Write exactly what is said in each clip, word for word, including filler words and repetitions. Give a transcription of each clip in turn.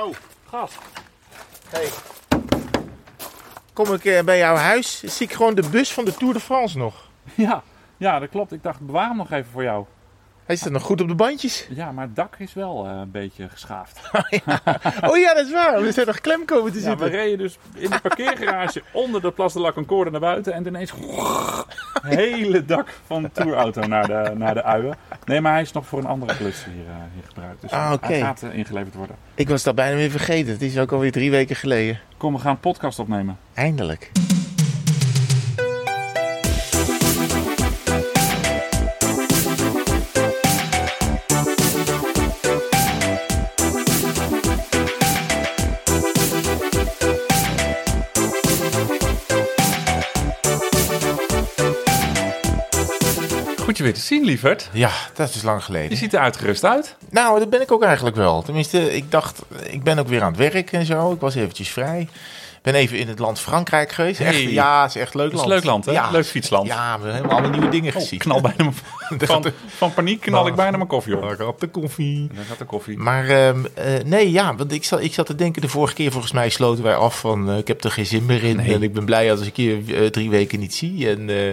Zo, gast. Hey. Kom ik bij jouw huis, zie ik gewoon de bus van de Tour de France nog. Ja, ja, dat klopt. Ik dacht, bewaar hem nog even voor jou. Hij staat nog goed op de bandjes. Ja, maar het dak is wel uh, een beetje geschaafd. Oh ja. oh ja, dat is waar. We zijn nog klem komen te zitten. Ja, we reden dus in de parkeergarage onder de Place de la Concorde naar buiten. En ineens het hele dak van de tourauto naar de, naar de uien. Nee, maar hij is nog voor een andere klus hier, uh, hier gebruikt. Dus ah, okay. Hij gaat uh, ingeleverd worden. Ik was dat bijna weer vergeten. Het is ook alweer drie weken geleden. Kom, we gaan een podcast opnemen. Eindelijk. Goed je weer te zien, lieverd. Ja, dat is lang geleden. Je ziet er uitgerust uit. Nou, dat ben ik ook eigenlijk wel. Tenminste, ik dacht, ik ben ook weer aan het werk en zo. Ik was eventjes vrij. Ik ben even in het land Frankrijk geweest. Hey. Echt, ja, het is echt leuk land. Het is leuk land, hè? Ja. Leuk fietsland. Ja, we hebben allemaal nieuwe dingen gezien. Oh, knal bijna van, van paniek knal nou, ik bijna mijn koffie op. Dan gaat de koffie. Dan gaat de koffie. Maar um, uh, nee, ja, want ik zat, ik zat te denken, de vorige keer volgens mij sloten wij af van uh, ik heb er geen zin meer in. Nee. En ik ben blij als ik je uh, drie weken niet zie. En... Uh,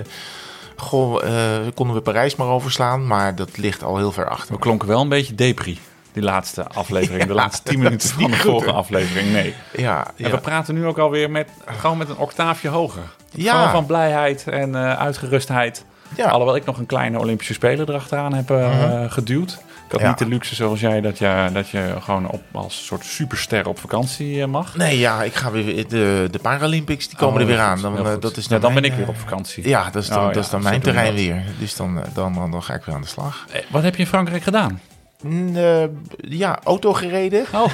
Goh, uh, konden we Parijs maar overslaan, maar dat ligt al heel ver achter. We klonken wel een beetje depri, die laatste aflevering. Ja, de laatste tien minuten van de vorige aflevering, nee. Ja, ja. En we praten nu ook alweer met, gewoon met een octaafje hoger. Ja. Gewoon van blijheid en uh, uitgerustheid. Ja. Alhoewel ik nog een kleine Olympische Spelen erachteraan heb uh, mm-hmm. geduwd. Ik had ja. niet de luxe zoals jij dat je, dat je gewoon op, als soort superster op vakantie mag. Nee, ja, ik ga weer de, de Paralympics, die komen oh, er weer aan. Dan, uh, dat is dan, ja, dan mijn, ben ik weer op vakantie. Ja, dat is dan, oh, ja, dat is dan mijn terrein weer. Dus dan, dan, dan, dan ga ik weer aan de slag. Wat heb je in Frankrijk gedaan? Mm, uh, ja, auto gereden. Oh.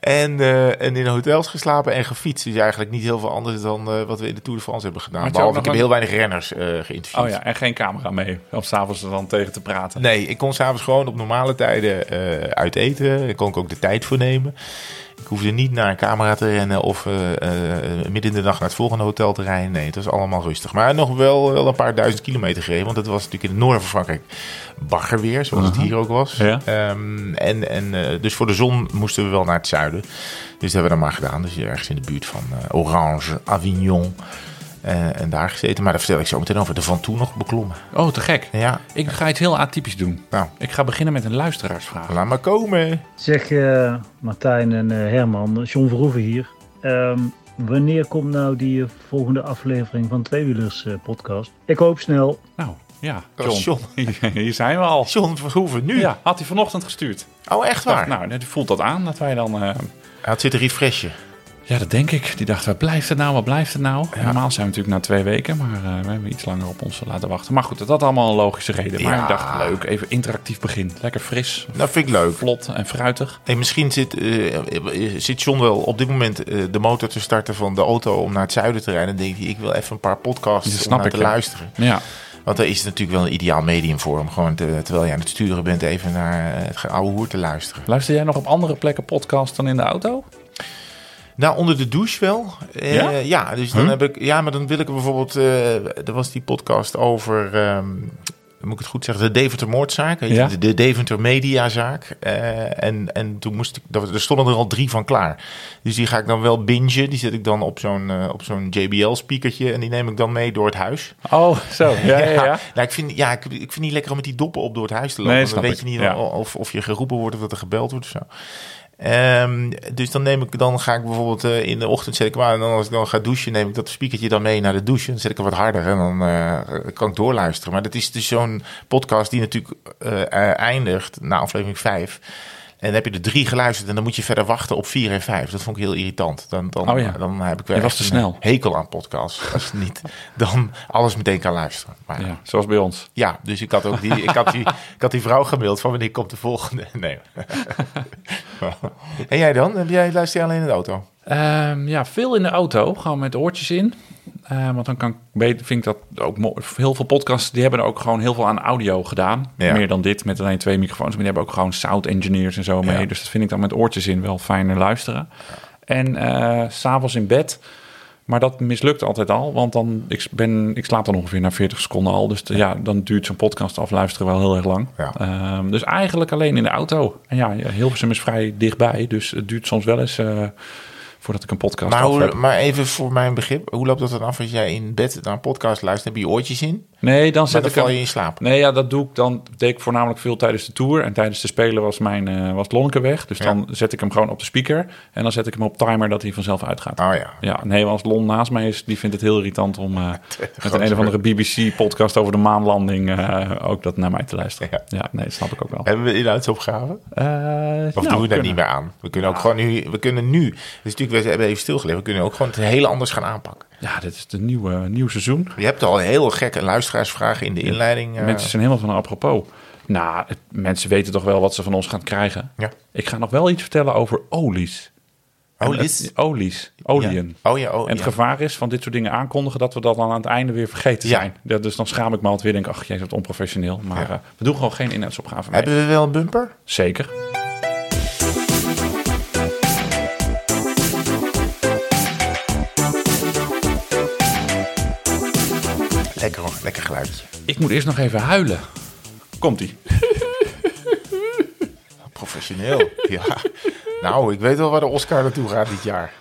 en, uh, en in hotels geslapen en gefietst. Dus eigenlijk niet heel veel anders dan uh, wat we in de Tour de France hebben gedaan. Behalve ik heb een... heel weinig renners uh, geïnterviewd. Oh ja, en geen camera mee om s'avonds er dan tegen te praten. Nee, ik kon s'avonds gewoon op normale tijden uh, uit eten. Daar kon ik ook de tijd voor nemen. Ik hoefde niet naar een camera te rennen of uh, uh, midden in de dag naar het volgende hotel te rijden. Nee, het was allemaal rustig. Maar nog wel, wel een paar duizend kilometer gereden. Want het was natuurlijk in het noorden van Frankrijk baggerweer, zoals uh-huh. het hier ook was. Ja. Um, en, en, uh, dus voor de zon moesten we wel naar het zuiden. Dus dat hebben we dan maar gedaan. Dus ergens in de buurt van uh, Orange, Avignon... Uh, en daar gezeten. Maar daar vertel ik zo meteen over. De Ventoux nog beklommen. Oh, te gek. Ja. Ik ga iets heel atypisch doen. Nou. Ik ga beginnen met een luisteraarsvraag. Laat maar komen. Zeg uh, Martijn en uh, Herman. John Verhoeven hier. Um, wanneer komt nou die uh, volgende aflevering van Tweewielers uh, podcast? Ik hoop snel. Nou, ja. John. John. Hier zijn we al. John Verhoeven, nu. Ja, had hij vanochtend gestuurd. Oh, echt waar? Dacht, nou, voelt dat aan dat wij dan... Uh... Het zit een refreshje. Ja, dat denk ik. Die dacht, wat blijft het nou, wat blijft het nou? Ja. Normaal zijn we natuurlijk na twee weken, maar uh, we hebben iets langer op ons laten wachten. Maar goed, dat had allemaal een logische reden. Maar ja. Ik dacht, leuk, even interactief begin. Lekker fris, dat vind ik leuk. Vlot en fruitig. Hey, misschien zit, uh, zit John wel op dit moment uh, de motor te starten van de auto om naar het zuiden te rijden. En denkt hij, ik wil even een paar podcasts om naar te luisteren. Ja. Want daar is het natuurlijk wel een ideaal medium voor om gewoon te, terwijl jij aan het sturen bent even naar het oude hoer te luisteren. Luister jij nog op andere plekken podcasts dan in de auto? Nou, onder de douche wel. Uh, ja? ja, dus dan huh? heb ik. Ja, maar dan wil ik bijvoorbeeld. Uh, er was die podcast over. Um, moet ik het goed zeggen? De Deventer-moordzaak. Ja? De, de Deventer-mediazaak. Uh, en, en toen moest ik. Er stonden er al drie van klaar. Dus die ga ik dan wel bingen. Die zet ik dan op zo'n, uh, op zo'n J B L-speakertje. En die neem ik dan mee door het huis. Oh, zo. Ja, ja, ja. ja. Nou, ik vind, ja, ik, ik vind het niet lekker om met die doppen op door het huis te lopen. Nee, dan weet ik. je niet ja. of, of je geroepen wordt of dat er gebeld wordt of zo. Um, dus dan neem ik, dan ga ik bijvoorbeeld uh, in de ochtend zet ik hem aan en dan als ik dan ga douchen neem ik dat speakertje dan mee naar de douche en dan zet ik hem wat harder en dan uh, kan ik doorluisteren. Maar dat is dus zo'n podcast die natuurlijk uh, eindigt na aflevering vijf en dan heb je er drie geluisterd en dan moet je verder wachten op vier en vijf. Dat vond ik heel irritant. Dan, dan, oh ja. dan heb ik wel echt een snel. hekel aan podcasts als het niet dan alles meteen kan luisteren. Maar, ja, zoals bij ons. Ja, dus ik had ook die, ik had die, ik had die vrouw gemaild van wanneer komt de volgende? Nee. En jij dan? Heb jij luister je alleen in de auto? Um, ja, veel in de auto. Gewoon met oortjes in. Uh, want dan kan ik beter, vind ik dat ook mooi. Heel veel podcasts die hebben er ook gewoon heel veel aan audio gedaan. Ja. Meer dan dit met alleen twee microfoons. Maar die hebben ook gewoon sound engineers en zo mee. Ja. Dus dat vind ik dan met oortjes in wel fijner luisteren. Ja. En uh, 's avonds in bed Maar dat mislukt altijd al, want dan, ik, ben, ik slaap dan ongeveer na veertig seconden al. Dus de, ja, dan duurt zo'n podcast afluisteren wel heel erg lang. Ja. Um, dus eigenlijk alleen in de auto. En ja, Hilversum is vrij dichtbij, dus het duurt soms wel eens uh, voordat ik een podcast maar hoe, heb. Maar even voor mijn begrip, hoe loopt dat dan af als jij in bed naar een podcast luistert? Heb je oortjes in? Nee, dan zet dan ik val je in slaap. Nee, ja, dat doe ik dan. Dat deed ik voornamelijk veel tijdens de tour. En tijdens de spelen was mijn uh, was Lonneke weg. Dus ja. Dan zet ik hem gewoon op de speaker. En dan zet ik hem op timer dat hij vanzelf uitgaat. Oh ja. Ja, nee, als Lon naast mij is, die vindt het heel irritant om uh, met een, een of andere B B C-podcast over de maanlanding uh, ook dat naar mij te luisteren. Ja, ja nee, dat snap ik ook wel. Hebben we inhoudsopgave? Uh, of nou, doen we daar niet meer aan? We kunnen ook ja. gewoon nu, we kunnen nu, dus natuurlijk, we hebben even stilgelegd, we kunnen ook gewoon het heel anders gaan aanpakken. Ja, dit is het nieuwe, nieuw seizoen. Je hebt al heel gekke luisteraarsvragen in de inleiding. Ja, mensen zijn helemaal van apropos. Nou, het, mensen weten toch wel wat ze van ons gaan krijgen. Ja. Ik ga nog wel iets vertellen over olies. Olies? Het, olies. Oliën. Ja. Oh ja, oh, en het ja. gevaar is van dit soort dingen aankondigen... dat we dat dan aan het einde weer vergeten zijn. Ja. Ja, dus dan schaam ik me altijd weer en denk ach, jij bent onprofessioneel. Maar ja. uh, we doen gewoon geen inhoudsopgave mee. Hebben we wel een bumper? Zeker. Lekker, lekker geluidje. Ik moet eerst nog even huilen. Komt-ie. Professioneel, ja. Nou, ik weet wel waar de Oscar naartoe gaat dit jaar.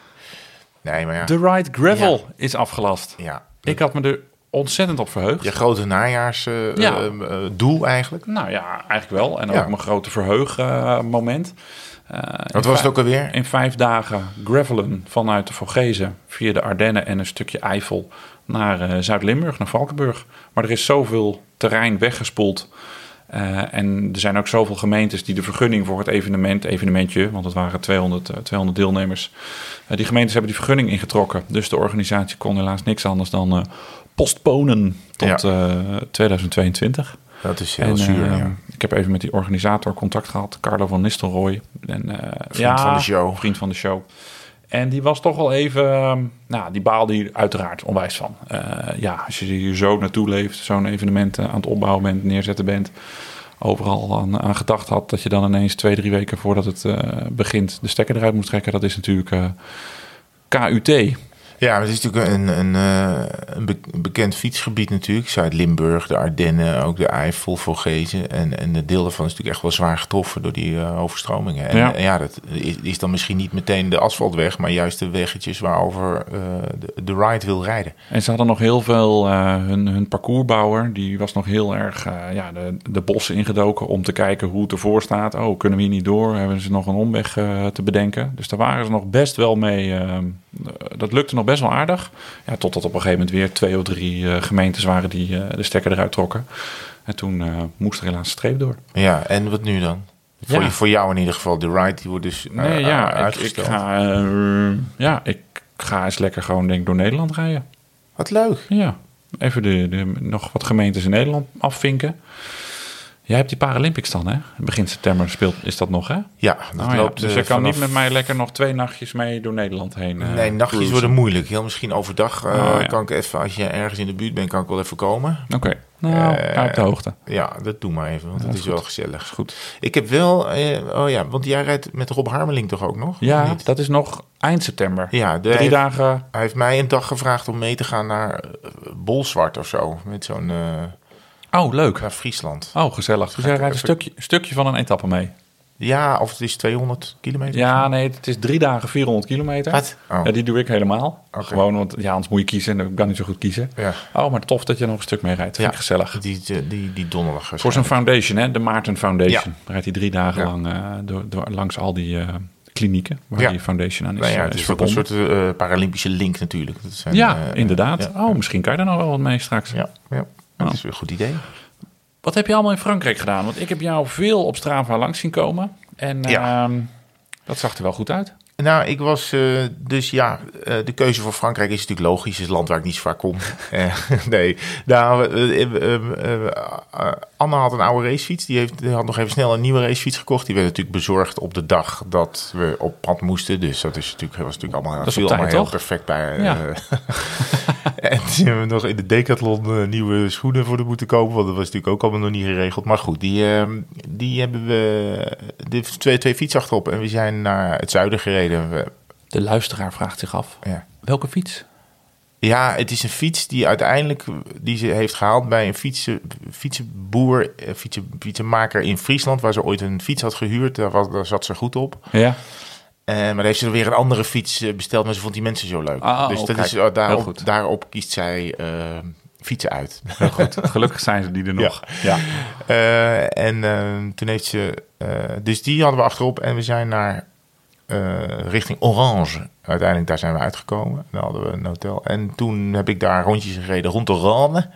Nee, maar ja. The Ride Gravel ja. is afgelast. Ja. Ik had me er ontzettend op verheugd. Je grote najaarsdoel uh, ja. uh, uh, eigenlijk. Nou ja, eigenlijk wel. En ja. ook mijn grote verheugmoment. Uh, Wat was het ook alweer? In vijf dagen gravelen vanuit de Vogezen via de Ardennen en een stukje Eifel naar uh, Zuid-Limburg, naar Valkenburg. Maar er is zoveel terrein weggespoeld. Uh, en er zijn ook zoveel gemeentes die de vergunning voor het evenement, evenementje, want het waren tweehonderd, uh, tweehonderd deelnemers. Uh, die gemeentes hebben die vergunning ingetrokken. Dus de organisatie kon helaas niks anders dan uh, postponen tot ja. uh, tweeduizend tweeëntwintig. Dat is heel en, zuur, uh, ja. Ik heb even met die organisator contact gehad, Carlo van Nistelrooy. En, uh, vriend ja, van de show. Vriend van de show. En die was toch wel even... Uh, nou, die baalde hier uiteraard onwijs van. Uh, ja, als je hier zo naartoe leeft, zo'n evenement uh, aan het opbouwen bent, neerzetten bent, overal aan, aan gedacht had dat je dan ineens twee, drie weken voordat het uh, begint de stekker eruit moet trekken. Dat is natuurlijk uh, K U T. Ja, het is natuurlijk een, een, een bekend fietsgebied natuurlijk. Zuid-Limburg, de Ardennen, ook de Eifel, Vogezen. En, en de deel daarvan is natuurlijk echt wel zwaar getroffen door die uh, overstromingen. En ja, en ja dat is, is dan misschien niet meteen de asfaltweg, maar juist de weggetjes waarover uh, de, de ride wil rijden. En ze hadden nog heel veel, uh, hun, hun parcoursbouwer, die was nog heel erg uh, ja, de, de bossen ingedoken om te kijken hoe het ervoor staat. Oh, kunnen we hier niet door? Hebben ze nog een omweg uh, te bedenken? Dus daar waren ze nog best wel mee. Uh, dat lukte nog best wel aardig. Ja, totdat op een gegeven moment weer twee of drie uh, gemeentes waren die uh, de stekker eruit trokken. En toen uh, moest er helaas streep door. Ja, en wat nu dan? Ja. Voor, voor jou in ieder geval, de ride die wordt dus uh, nee, ja, uh, uitgesteld. Ik, ik ga, uh, ja, ik ga eens lekker gewoon denk door Nederland rijden. Wat leuk. Ja, even de, de, nog wat gemeentes in Nederland afvinken. Jij hebt die Paralympics dan, hè? Begin september speelt is dat nog, hè? Ja, dat oh, loopt. Ja. Dus je kan vanaf... niet met mij lekker nog twee nachtjes mee door Nederland heen. Uh, nee, nachtjes cruisen. Worden moeilijk. Heel misschien overdag uh, oh, ja. kan ik even, als je ergens in de buurt bent, kan ik wel even komen. Oké. Okay. Nou, uh, uit de hoogte. Ja, dat doe maar even, want ja, dat is goed. Wel gezellig. Is goed. Ik heb wel, eh, oh ja, want jij rijdt met Rob Harmeling toch ook nog? Ja, dat is nog eind september. Ja, de, Drie hij dagen. Heeft, hij heeft mij een dag gevraagd om mee te gaan naar uh, Bolzwart of zo, met zo'n. Uh, Oh, leuk. Naar Friesland. Oh, gezellig. Dus jij rijdt een stukje, stukje van een etappe mee. Ja, of het is tweehonderd kilometer. Ja, nee, het is drie dagen vierhonderd kilometer. Wat? Oh. Ja, die doe ik helemaal. Okay. Gewoon, want ja, anders moet je kiezen en ik kan niet zo goed kiezen. Ja. Oh, maar tof dat je nog een stuk mee rijdt. Ja. Vind ik gezellig. Die, die, die, die donderdag. Voor zo'n foundation, hè, de Maarten Foundation. Ja. Rijdt hij drie dagen ja. lang uh, door, door, langs al die... Uh, klinieken, waar ja. die foundation aan is, nou ja, het is, is ook een soort uh, Paralympische link natuurlijk. Dat zijn, ja, uh, inderdaad. Ja. Oh, misschien kan je daar nog wel wat mee straks. Ja, ja. Nou. Dat is weer een goed idee. Wat heb je allemaal in Frankrijk gedaan? Want ik heb jou veel op Strava langs zien komen. En ja. uh, dat zag er wel goed uit. Nou, ik was uh, dus ja, uh, de keuze voor Frankrijk is natuurlijk logisch. Het is een land waar ik niet zo vaak kom. uh, nee, nou, uh, uh, uh, uh, Anna had een oude racefiets. Die, heeft, die had nog even snel een nieuwe racefiets gekocht. Die werd natuurlijk bezorgd op de dag dat we op pad moesten. Dus dat is natuurlijk, was natuurlijk allemaal, dat viel allemaal heel toch? Perfect bij. Uh, ja. En toen hebben we nog in de Decathlon nieuwe schoenen voor de moeten kopen. Want dat was natuurlijk ook allemaal nog niet geregeld. Maar goed, die, uh, die hebben we die twee, twee fiets achterop. En we zijn naar het zuiden gereden. De luisteraar vraagt zich af, ja. welke fiets? Ja, het is een fiets die uiteindelijk die ze heeft gehaald bij een fietsen, fietsenboer, fietsen, fietsenmaker in Friesland, waar ze ooit een fiets had gehuurd. Daar, was, daar zat ze goed op. Ja. Uh, maar daar heeft ze weer een andere fiets besteld, maar ze vond die mensen zo leuk. Ah, dus oh, dat kijk, is, uh, daarop, goed. daarop kiest zij uh, fietsen uit. Heel goed, gelukkig zijn ze die er nog. Ja. Ja. Uh, en uh, toen heeft ze... Uh, dus die hadden we achterop en we zijn naar... Uh, richting Orange. Uiteindelijk daar zijn we uitgekomen. Daar hadden we een hotel. En toen heb ik daar rondjes gereden rond de Rhône.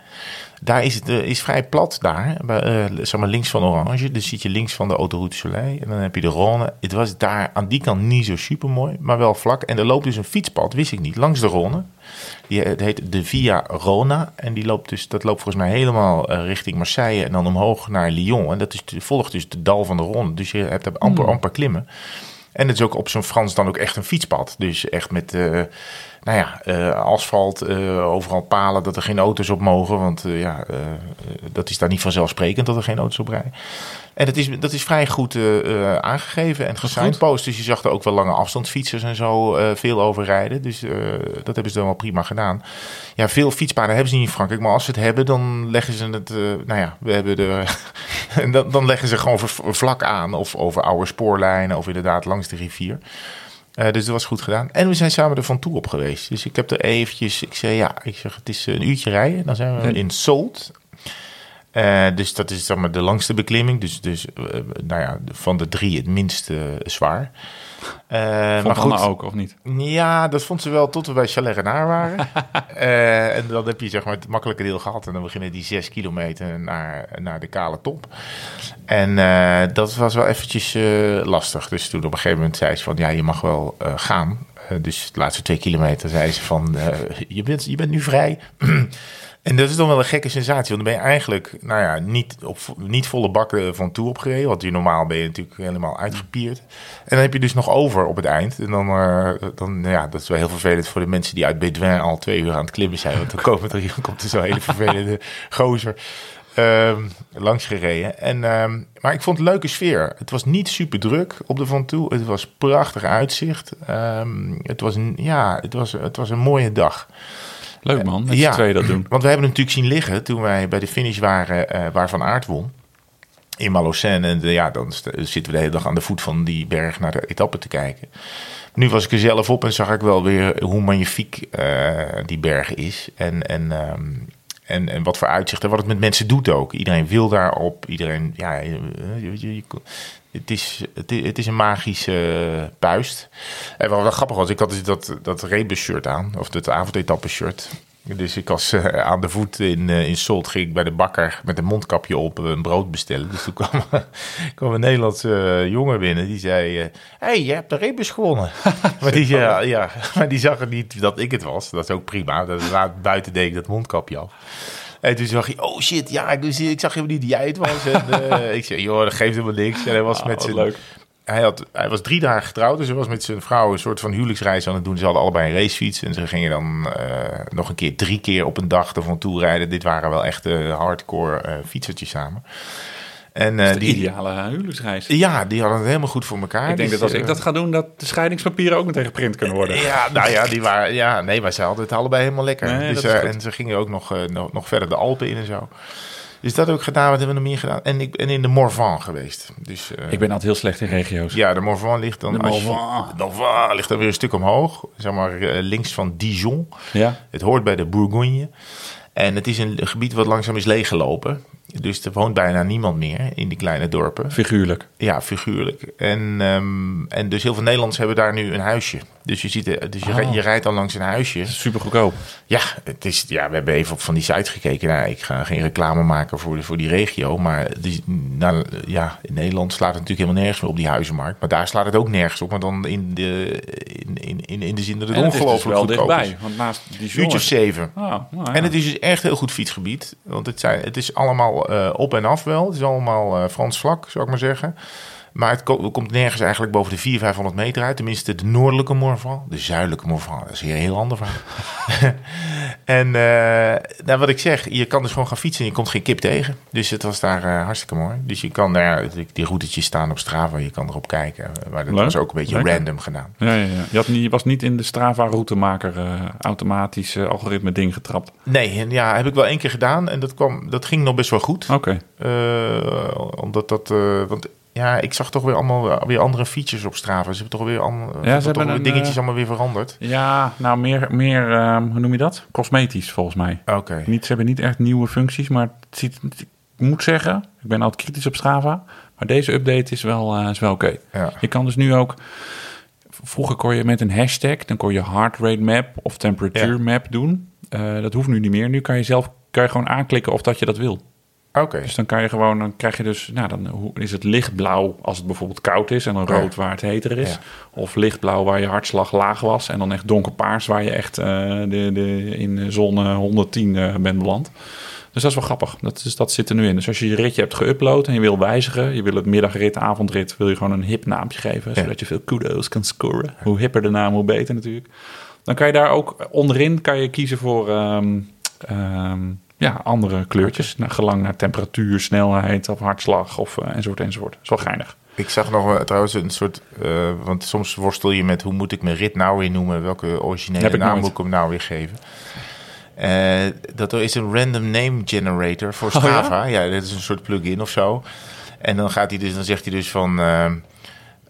Daar is het uh, is vrij plat daar. Bij, uh, zeg maar links van Orange. Dus zit je links van de Autoroute Soleil. En dan heb je de Rhône. Het was daar aan die kant niet zo super mooi, maar wel vlak. En er loopt dus een fietspad, wist ik niet, langs de Rhône. Die, het heet de Via Rona. En die loopt dus, dat loopt volgens mij helemaal uh, richting Marseille. En dan omhoog naar Lyon. En dat is, volgt dus de dal van de Rhône. Dus je hebt daar amper, amper klimmen. En het is ook op zijn Frans dan ook echt een fietspad. Dus echt met uh, nou ja, uh, asfalt, uh, overal palen dat er geen auto's op mogen. Want uh, ja, uh, dat is daar niet vanzelfsprekend dat er geen auto's op rijden. En dat is, dat is vrij goed uh, uh, aangegeven en gesignpost. Dus je zag er ook wel lange afstandsfietsers en zo uh, veel over rijden. Dus uh, dat hebben ze dan wel prima gedaan. Ja, veel fietspaden hebben ze niet in Frankrijk. Maar als ze het hebben, dan leggen ze het... Uh, nou ja, we hebben de... dan, dan leggen ze gewoon vlak aan. Of over oude spoorlijnen, of inderdaad langs de rivier. Uh, dus dat was goed gedaan. En we zijn samen er van toe op geweest. Dus ik heb er eventjes... Ik zei, ja, ik zeg, het is een uurtje rijden. Dan zijn we nee. in Solt... Uh, dus dat is zeg maar, de langste beklimming. Dus, dus uh, nou ja, van de drie het minst uh, zwaar. Uh, vond maar goed, Anna ook, of niet? Ja, dat vond ze wel tot we bij Chalet Renard waren. uh, en dan heb je zeg maar, het makkelijke deel gehad. En dan beginnen die zes kilometer naar, naar de kale top. En uh, dat was wel eventjes uh, lastig. Dus toen op een gegeven moment zei ze van... ja, je mag wel uh, gaan. Uh, dus de laatste twee kilometer zei ze van... Uh, je, bent, je bent nu vrij... En dat is dan wel een gekke sensatie. Want dan ben je eigenlijk nou ja, niet, op, niet volle bakken van toe opgereden. Want je, normaal ben je natuurlijk helemaal uitgepierd. En dan heb je dus nog over op het eind. En dan, uh, dan ja, dat is wel heel vervelend voor de mensen die uit Bédouin al twee uur aan het klimmen zijn. Want dan komt er, komt er zo'n hele vervelende gozer uh, langs gereden. En, uh, maar ik vond het een leuke sfeer. Het was niet super druk op de Ventoux. Het was prachtig uitzicht. Uh, het, was een, ja, het, was, het was een mooie dag. Leuk man, dat je ja, twee dat doen. Want we hebben hem natuurlijk zien liggen toen wij bij de finish waren uh, waar Van Aert won. In Malocène. En de, ja, dan st- zitten we de hele dag aan de voet van die berg naar de etappe te kijken. Nu was ik er zelf op en zag ik wel weer hoe magnifiek uh, die berg is. En, en, um, en, en wat voor uitzicht en wat het met mensen doet ook. Iedereen wil daarop. Iedereen, ja, je, je, je, je, Het is, het, is, het is een magische uh, puist. En wat wel grappig was, ik had dus dat, dat Rebus-shirt aan. Of dat avondetappe-shirt. Dus ik was uh, aan de voet in, uh, in Solt. Ging ik bij de bakker met een mondkapje op uh, een brood bestellen. Dus toen kwam, kwam een Nederlandse uh, jongen binnen. Die zei, hé, uh, hey, je hebt de Rebus gewonnen. maar, die, ja, ja, maar die zag er niet dat ik het was. Dat is ook prima. Dat, buiten deed ik dat mondkapje af. En toen zag hij, oh shit, ja, ik, ik zag helemaal niet dat jij het was. En, uh, ik zei, joh, dat geeft helemaal niks. En hij was, oh, met zijn, leuk. Hij, had, hij was drie dagen getrouwd, dus hij was met zijn vrouw een soort van huwelijksreis aan het doen. Ze hadden allebei een racefiets en ze gingen dan uh, nog een keer drie keer op een dag ervan toe rijden. Dit waren wel echt uh, hardcore uh, fietsertjes samen. En, uh, dat is de ideale huwelijksreis. Ja, die hadden het helemaal goed voor elkaar. Ik denk dus, dat als uh, ik dat ga doen, dat de scheidingspapieren ook meteen geprint kunnen worden. Ja, nou ja, die waren, ja, nee, maar ze hadden het allebei helemaal lekker. Nee, dus, uh, en ze gingen ook nog, uh, nog, nog verder de Alpen in en zo. Dus dat ook gedaan, wat hebben we nog meer gedaan? En ik ben in de Morvan geweest. Dus, uh, ik ben altijd heel slecht in regio's. Ja, de Morvan ligt dan, de Morvan. Je, de Morvan ligt dan weer een stuk omhoog. Zeg maar uh, links van Dijon. Ja. Het hoort bij de Bourgogne. En het is een gebied wat langzaam is leeggelopen. Dus er woont bijna niemand meer in die kleine dorpen. Figuurlijk. Ja, figuurlijk. En, um, en dus heel veel Nederlanders hebben daar nu een huisje. Dus je, ziet, dus je, oh. je rijdt dan langs een huisje. Super goedkoop. Ja, het is, ja, we hebben even op van die site gekeken. Nou, ik ga geen reclame maken voor, de, voor die regio. Maar die, nou, ja, in Nederland slaat het natuurlijk helemaal nergens meer op die huizenmarkt. Maar daar slaat het ook nergens op. Maar dan in de, in, in, in, in de zin dat het ongelooflijk goedkoop is. En het is dus wel dichtbij. Want naast die uurtjes zeven. Oh, nou ja. En het is dus echt heel goed fietsgebied. Want het, zijn, het is allemaal... Uh, op en af wel. Het is allemaal uh, Frans vlak, zou ik maar zeggen. Maar het ko- komt nergens eigenlijk boven de vierhonderd, vijfhonderd meter uit. Tenminste, de noordelijke Morvan. De zuidelijke Morvan, dat is hier een heel ander verhaal. En uh, nou, wat ik zeg, je kan dus gewoon gaan fietsen en je komt geen kip tegen. Dus het was daar uh, hartstikke mooi. Dus je kan daar, die, die routetjes staan op Strava, je kan erop kijken. Maar dat Leuk. was ook een beetje Leuk. random gedaan. Ja, ja, ja. Je, had, je was niet in de Strava-routemaker uh, automatisch uh, algoritme ding getrapt? Nee, en ja, heb ik wel één keer gedaan en dat, kwam, dat ging nog best wel goed. Oké. Okay. Uh, omdat dat... Uh, want, ja, ik zag toch weer allemaal weer andere features op Strava. Ze hebben toch weer allemaal ja, ze hebben toch een, dingetjes uh, allemaal weer veranderd. Ja, nou meer, meer uh, hoe noem je dat? Cosmetisch volgens mij. Oké. Okay. Ze hebben niet echt nieuwe functies, maar het ziet, ik moet zeggen, ik ben altijd kritisch op Strava, maar deze update is wel, uh, is wel oké. Okay. Ja. Je kan dus nu ook, vroeger kon je met een hashtag, dan kon je heart rate map of temperature ja. map doen. Uh, dat hoeft nu niet meer. Nu kan je zelf kan je gewoon aanklikken of dat je dat wil. Okay. Dus dan kan je gewoon, dan krijg je dus, nou dan is het lichtblauw als het bijvoorbeeld koud is en dan rood waar het heter is. Ja. Of lichtblauw waar je hartslag laag was en dan echt donkerpaars waar je echt uh, de, de, in zone honderdtien uh, bent beland. Dus dat is wel grappig. Dat, dus dat zit er nu in. Dus als je je ritje hebt geüpload en je wil wijzigen, je wil het middagrit, avondrit, wil je gewoon een hip naampje geven, ja. zodat je veel kudo's kan scoren. Hoe hipper de naam, hoe beter natuurlijk. Dan kan je daar ook onderin kan je kiezen voor... Um, um, Ja, andere kleurtjes, naar gelang naar temperatuur, snelheid of hartslag of uh, enzovoort, enzovoort. Dat is wel geinig. Ik zag nog uh, trouwens een soort, uh, want soms worstel je met hoe moet ik mijn rit nou weer noemen? Welke originele Heb ik naam nooit. moet ik hem nou weer geven? Uh, dat er is een random name generator voor Strava. Oh, ja? ja, dat is een soort plug-in of zo. En dan gaat hij dus, dan zegt hij dus van... Uh,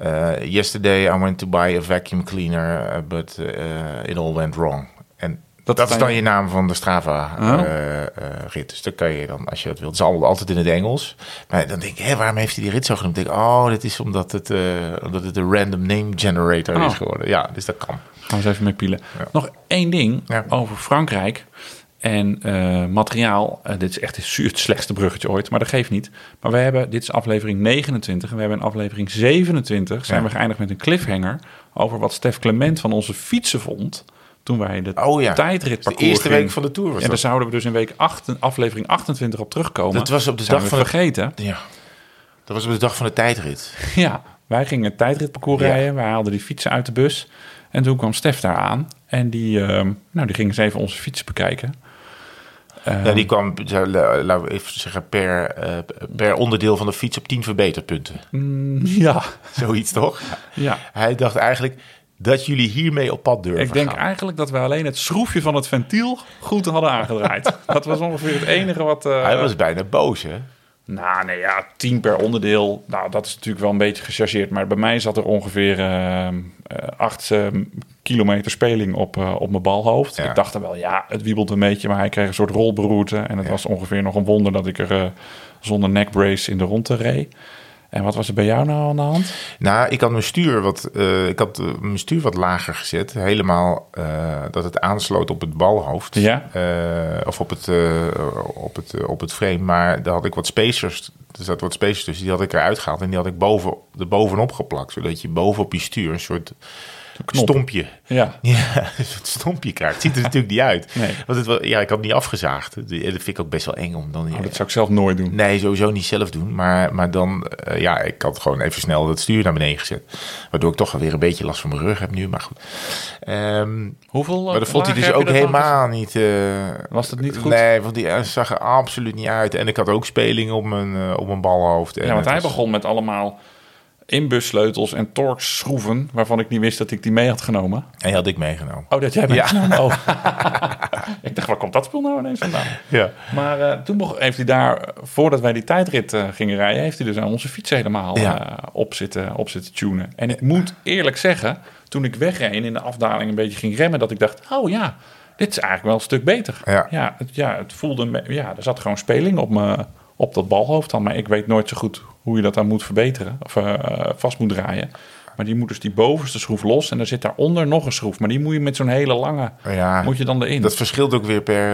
uh, yesterday I went to buy a vacuum cleaner, uh, but uh, it all went wrong. En... Dat, dat is dan je naam van de Strava-rit. Uh, uh, dus dan kan je dan, als je dat wilt. Het is altijd in het Engels. Maar dan denk ik, hé, waarom heeft hij die rit zo genoemd? Dan denk ik, oh, dat is omdat het, uh, omdat het een random name generator oh. is geworden. Ja, dus dat kan. Gaan we eens even mee pielen. Ja. Nog één ding ja. over Frankrijk en uh, materiaal. Uh, dit is echt het slechtste bruggetje ooit, maar dat geeft niet. Maar we hebben, dit is aflevering negenentwintig. En we hebben in aflevering zevenentwintig zijn ja. we geëindigd met een cliffhanger over wat Stef Clement van onze fietsen vond... Toen wij de oh ja. tijdritparcours de eerste gingen. Week van de Tour was En dat. daar zouden we dus in week acht, aflevering achtentwintig op terugkomen. Dat was op de dag van het... vergeten. Ja. Dat was op de dag van de tijdrit. Ja, wij gingen het tijdritparcours ja. rijden. Wij haalden die fietsen uit de bus. En toen kwam Stef daar aan. En die, uh, nou, die ging eens even onze fietsen bekijken. Uh, nou, die kwam, laten we even zeggen, per, uh, per onderdeel van de fiets op tien verbeterpunten. Mm, ja. Zoiets toch? Ja. Hij dacht eigenlijk... dat jullie hiermee op pad durven Ik denk gaan. eigenlijk dat we alleen het schroefje van het ventiel goed hadden aangedraaid. Dat was ongeveer het enige wat... Uh... Hij was bijna boos, hè? Nou, nee, ja, tien per onderdeel. Nou, dat is natuurlijk wel een beetje gechargeerd. Maar bij mij zat er ongeveer uh, acht uh, kilometer speling op, uh, op mijn balhoofd. Ja. Ik dacht er wel, ja, het wiebelt een beetje. Maar hij kreeg een soort rolberoerte. En het ja. was ongeveer nog een wonder dat ik er uh, zonder neckbrace in de ronde reed. En wat was er bij jou nou aan de hand? Nou, ik had mijn stuur wat, uh, ik had mijn stuur wat lager gezet. Helemaal uh, dat het aansloot op het balhoofd. Ja. Uh, of op het, uh, op, het, uh, op het frame. Maar daar had ik wat spacers. Er zat wat spacers tussen. Die had ik eruit gehaald. En die had ik boven, er bovenop geplakt. Zodat je bovenop je stuur een soort... Knop. Stompje. Ja. ja een soort stompje krijgt. Het ziet er natuurlijk niet uit. Nee. Want het was, ja, ik had het niet afgezaagd. Dat vind ik ook best wel eng om dan. Oh, dat zou ik zelf nooit doen. Nee, sowieso niet zelf doen. Maar, maar dan, uh, ja, ik had gewoon even snel dat stuur naar beneden gezet. Waardoor ik toch weer een beetje last van mijn rug heb nu. Maar goed. Um, Hoeveel? Maar dat vond hij dus ook helemaal niet. Uh, was dat niet goed? Nee, want die uh, zag er absoluut niet uit. En ik had ook speling op mijn, uh, op mijn balhoofd. En ja, want hij was... begon met allemaal... inbussleutels en torx-schroeven... waarvan ik niet wist dat ik die mee had genomen. En die had ik meegenomen. Oh, dat jij meegenomen? Ja. Oh. Ik dacht, waar komt dat spul nou ineens vandaan? Ja. Maar uh, toen heeft hij daar... voordat wij die tijdrit uh, gingen rijden... heeft hij dus aan onze fiets helemaal ja. uh, op, zitten, op zitten tunen. En ik moet eerlijk zeggen... toen ik wegreed in de afdaling een beetje ging remmen... dat ik dacht, oh ja, dit is eigenlijk wel een stuk beter. Ja, ja, het, ja, het voelde me, ja, er zat gewoon speling op me... op dat balhoofd dan. Maar ik weet nooit zo goed hoe je dat dan moet verbeteren. Of uh, vast moet draaien. Maar die moet dus die bovenste schroef los. En er zit daaronder nog een schroef. Maar die moet je met zo'n hele lange... Ja, moet je dan erin. Dat verschilt ook weer per,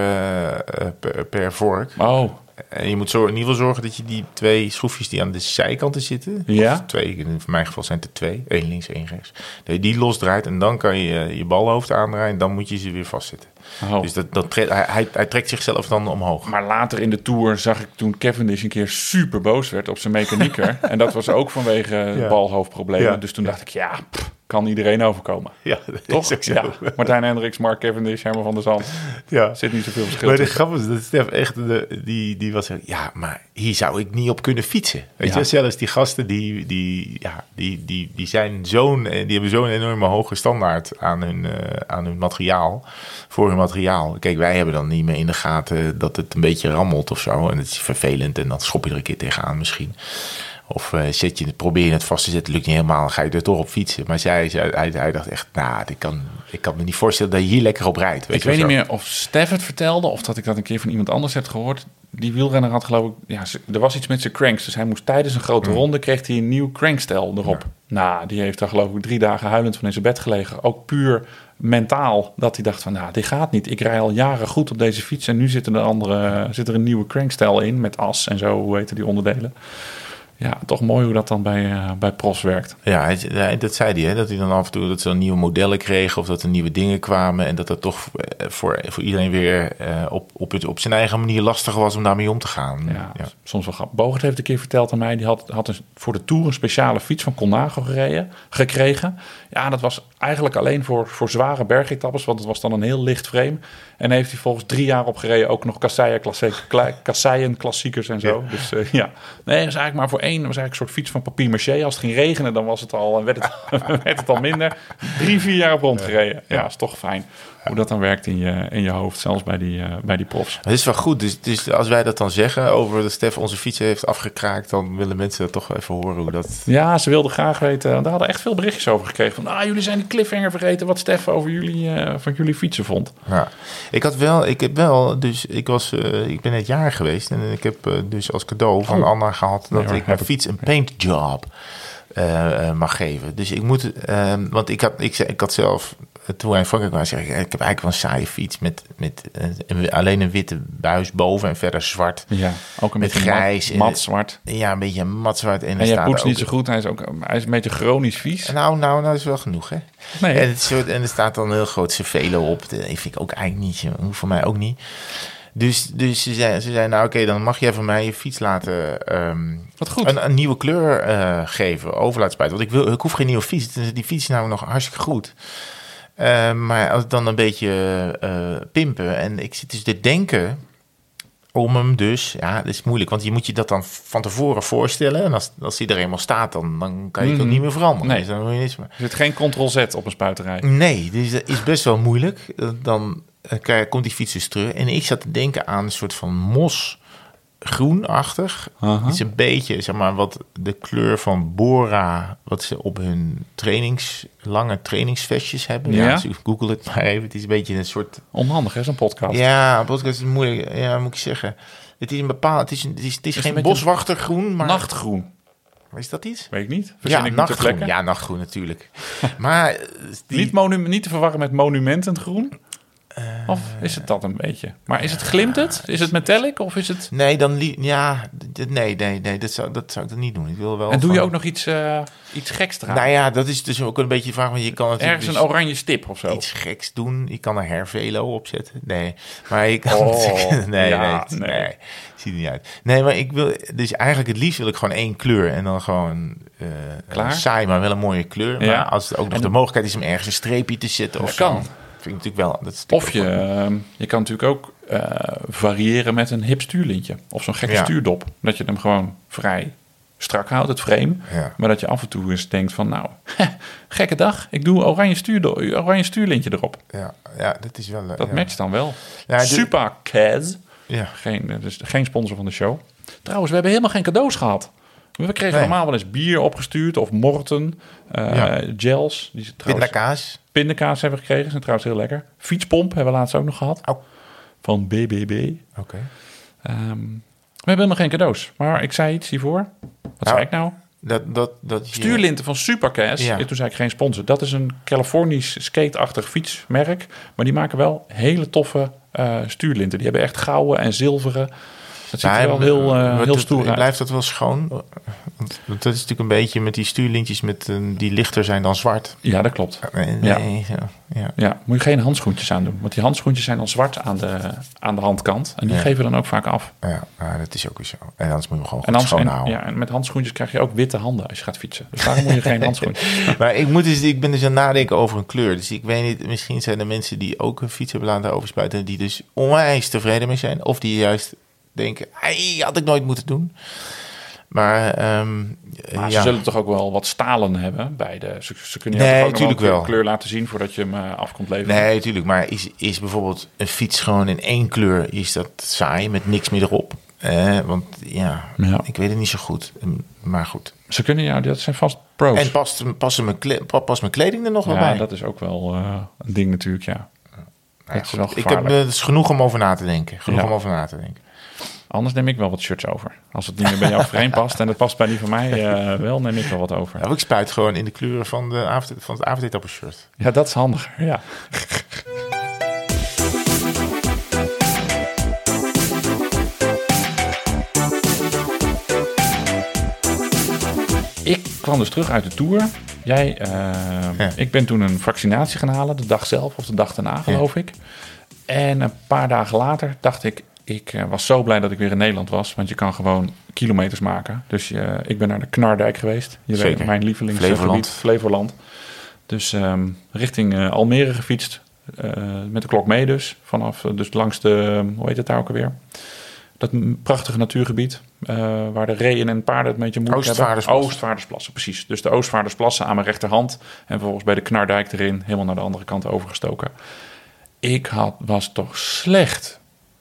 uh, per, per vork. Oh. En je moet in ieder geval zorgen dat je die twee schroefjes die aan de zijkanten zitten... Ja. Of twee, in mijn geval zijn het er twee. Eén links, één rechts. Dat je die losdraait en dan kan je je balhoofd aandraaien... en dan moet je ze weer vastzetten. Oh. Dus dat, dat trekt, hij, hij trekt zichzelf dan omhoog. Maar later in de Tour zag ik toen Cavendish een keer super boos werd op zijn mechanieker. En dat was ook vanwege ja. balhoofdproblemen. Ja. Dus toen dacht ik, ja, pff, kan iedereen overkomen. Ja, toch? Ja. Martijn Hendricks, Mark Cavendish, Herman van der Zand. Ja. Zit niet zoveel verschil. Maar de grap is dat Stef echt, de, die, die was ja, maar hier zou ik niet op kunnen fietsen. Weet ja. je, zelfs die gasten, die, die, ja, die, die, die, zijn zo'n, die hebben zo'n enorme hoge standaard aan hun, uh, aan hun materiaal, voor hun materiaal. Kijk, wij hebben dan niet meer in de gaten dat het een beetje rammelt of zo. En het is vervelend en dan schop je er een keer tegenaan misschien. Of uh, zet je het, probeer je het vast te zetten, lukt niet helemaal, dan ga je er toch op fietsen. Maar zij, zij hij, hij dacht echt, nou, ik kan, ik kan me niet voorstellen dat je hier lekker op rijdt. Weet ik weet niet zo. meer of Stef het vertelde of dat ik dat een keer van iemand anders heb gehoord. Die wielrenner had geloof ik, ja, er was iets met zijn cranks. Dus hij moest tijdens een grote mm. ronde, kreeg hij een nieuw crankstel erop. Ja. Nou, die heeft daar geloof ik drie dagen huilend van in zijn bed gelegen. Ook puur mentaal, dat hij dacht van, nou, dit gaat niet. Ik rij al jaren goed op deze fiets en nu zit er een, andere, zit er een nieuwe crankstel in met as en zo, hoe heet die onderdelen. Ja, toch mooi hoe dat dan bij, uh, bij Pros werkt. Ja, hij, hij, dat zei hij, hè, dat hij dan af en toe dat ze dan nieuwe modellen kregen... of dat er nieuwe dingen kwamen... en dat dat toch voor, voor iedereen weer uh, op, op, het, op zijn eigen manier lastig was... om daarmee om te gaan. Ja, ja. Soms wel grappig. Bogert heeft een keer verteld aan mij... die had, had een, voor de Tour een speciale fiets van Colnago gereden, gekregen. Ja, dat was eigenlijk alleen voor, voor zware bergetappes... want het was dan een heel licht frame... En heeft hij volgens drie jaar opgereden ook nog kasseien klassiekers en zo. Ja. Dus uh, ja, nee, dat is eigenlijk maar voor één. Dat was eigenlijk een soort fiets van papier-mâché. Als het ging regenen, dan was het al, werd, het, werd het al minder. Drie, vier jaar op rond gereden. Ja, is toch fijn hoe dat dan werkt in je, in je hoofd, zelfs bij die, uh, bij die profs. Dat is wel goed. Dus, dus als wij dat dan zeggen over dat Stef onze fietsen heeft afgekraakt... dan willen mensen dat toch even horen hoe dat... Ja, ze wilden graag weten. Daar hadden echt veel berichtjes over gekregen. Van, ah, jullie zijn die cliffhanger vergeten wat Stef over jullie, uh, van jullie fietsen vond. Ja. Ik had wel, ik heb wel, dus ik was, uh, ik ben net jaar geweest en ik heb uh, dus als cadeau van oh. Anna gehad dat nee, ik mijn fiets een paintjob uh, mag geven. Dus ik moet, uh, want ik had, ik, ik had zelf, toen hij in Frankrijk was, zeg ik, ik heb eigenlijk wel een saaie fiets met, met uh, alleen een witte buis boven en verder zwart. Ja, ook een met beetje grijs, mat, mat zwart. Ja, een beetje mat zwart. En, en jij poetst niet zo goed, hij is ook, hij is een beetje chronisch vies. Nou, nou, nou is wel genoeg, hè. Nee, ja. en, het soort, en er staat dan een heel groot cervelo op. Dat vind ik ook eigenlijk niet. Voor mij ook niet. Dus, dus ze zei, ze zei nou oké, okay, dan mag jij van mij je fiets laten um, Wat goed. Een, een nieuwe kleur uh, geven. Overlaatspijt. Want ik, wil, ik hoef geen nieuwe fiets. Die fiets is nou nog hartstikke goed. Uh, maar als dan een beetje uh, pimpen. En ik zit dus te denken... om hem dus, ja, dat is moeilijk, want je moet je dat dan van tevoren voorstellen. En als, als hij er eenmaal staat, dan, dan kan je het mm. ook niet meer veranderen. Nee, dus dan moet je niks meer. Er zit geen control zet op een spuiterij. Nee, dus dat is best wel moeilijk. Dan komt die fiets dus terug. En ik zat te denken aan een soort van mosgroenachtig. Uh-huh. Het is een beetje, zeg maar, wat de kleur van Bora, wat ze op hun trainings, lange trainingsvestjes hebben. Ja, ja dus google het maar even. Het is een beetje een soort... Onhandig, hè, zo'n podcast. Ja, een podcast is moeilijk, ja, moet ik zeggen. Het is een bepaald... Het is, het is, het is, is geen boswachtergroen, maar... Nachtgroen. Is dat iets? Weet ik niet. Verzin ja, ik nachtgroen. Ja, nachtgroen natuurlijk. maar... Die... Niet, monu- niet te verwarren met monumentengroen? Of is het dat een beetje? Maar is het glimt het? Is het metallic of is het... Nee, dan li- ja, d- nee, nee, nee, dat zou, dat zou ik dan niet doen. Ik wil wel en doe van... je ook nog iets, uh, iets geks eraan? Nou ja, dat is dus ook een beetje de vraag. Want je kan ergens dus een oranje stip of zo. Iets geks doen. Je kan er Hervelo op zetten. Nee, maar ik kan... Oh, nee, ja, nee, nee, nee. Ziet er niet uit. Nee, maar ik wil... Dus eigenlijk het liefst wil ik gewoon één kleur. En dan gewoon... Uh, Klaar? Saai, maar wel een mooie kleur. Ja. Maar als het ook nog en... de mogelijkheid is om ergens een streepje te zetten of dat zo. Kan. Natuurlijk wel. Dat is natuurlijk of je, uh, je kan natuurlijk ook uh, variëren met een hip stuurlintje. Of zo'n gekke ja. stuurdop. Dat je hem gewoon vrij strak houdt, het frame. Ja. Maar dat je af en toe eens denkt van... nou, heh, gekke dag. Ik doe oranje, stuurdo- oranje stuurlintje erop. Ja, ja, dat is wel... Uh, dat ja. matcht dan wel. Ja, Super Kaz. Ja. Geen, dus geen sponsor van de show. Trouwens, we hebben helemaal geen cadeaus gehad. We kregen nee. normaal wel eens bier opgestuurd of Morten, uh, ja. gels. Die trouwens, pindakaas. Pindakaas hebben we gekregen, zijn trouwens heel lekker. Fietspomp hebben we laatst ook nog gehad. Oh. Van B B B. Oké. Okay. Um, we hebben nog geen cadeaus, maar ik zei iets hiervoor. Wat nou, zei ik nou? Dat, dat, dat je... Stuurlinten van Supercast. Ja. Toen zei ik geen sponsor. Dat is een Californisch skate-achtig fietsmerk. Maar die maken wel hele toffe uh, stuurlinten. Die hebben echt gouden en zilveren... Het ziet er wel heel, uh, heel stoer uit. Blijft dat wel schoon? Want dat is natuurlijk een beetje met die stuurlintjes met, uh, die lichter zijn dan zwart. Ja, dat klopt. Nee, nee, ja. Ja, ja. Ja, moet je geen handschoentjes aan doen. Want die handschoentjes zijn dan zwart aan de, aan de handkant. En die ja. geven dan ook vaak af. Ja, maar dat is ook weer zo. En anders moet je hem gewoon goed schoon houden. Ja, en met handschoentjes krijg je ook witte handen als je gaat fietsen. Dus daarom moet je geen handschoentjes. Maar ik, moet dus, ik ben dus aan het nadenken over een kleur. Dus ik weet niet, misschien zijn er mensen die ook een fiets hebben laten overspuiten, die dus onwijs tevreden mee zijn. Of die juist denken, hey, had ik nooit moeten doen. Maar, um, maar ja. ze zullen toch ook wel wat stalen hebben bij de. Ze, ze kunnen nee, ook nog wel een kleur laten zien voordat je hem af komt leveren. Nee, tuurlijk. Maar is, is bijvoorbeeld een fiets gewoon in één kleur, is dat saai met niks meer erop? Eh, want ja, ja, ik weet het niet zo goed. Maar goed. Ze kunnen, ja, dat zijn vast pro's. En past, past, mijn, kle, past mijn kleding er nog wel ja, bij? Ja, dat is ook wel uh, een ding natuurlijk, ja. Nou, dat is wel gevaarlijk. Ik heb, het is genoeg om over na te denken. Genoeg ja. om over na te denken. Anders neem ik wel wat shirts over. Als het niet meer bij jou overeen past en het past bij die van mij uh, wel, neem ik wel wat over. Ja, ik spuit gewoon in de kleuren van, de avond, van het avondetappelshirt. Ja, dat is handiger, ja. Ik kwam dus terug uit de Tour. Jij, uh, ja. Ik ben toen een vaccinatie gaan halen, de dag zelf of de dag daarna, geloof ja. ik. En een paar dagen later dacht ik, ik was zo blij dat ik weer in Nederland was, want je kan gewoon kilometers maken. Dus uh, ik ben naar de Knardijk geweest. Je Zeker. Weet mijn lievelingsgebied, Flevoland. Flevoland. Dus um, richting uh, Almere gefietst, uh, met de klok mee dus. Vanaf dus langs de, hoe heet het daar ook alweer? Dat prachtige natuurgebied uh, waar de reeën en paarden het een beetje moeilijk hebben. Oostvaardersplassen, precies. Dus de Oostvaardersplassen aan mijn rechterhand en vervolgens bij de Knardijk erin, helemaal naar de andere kant overgestoken. Ik had, was toch slecht...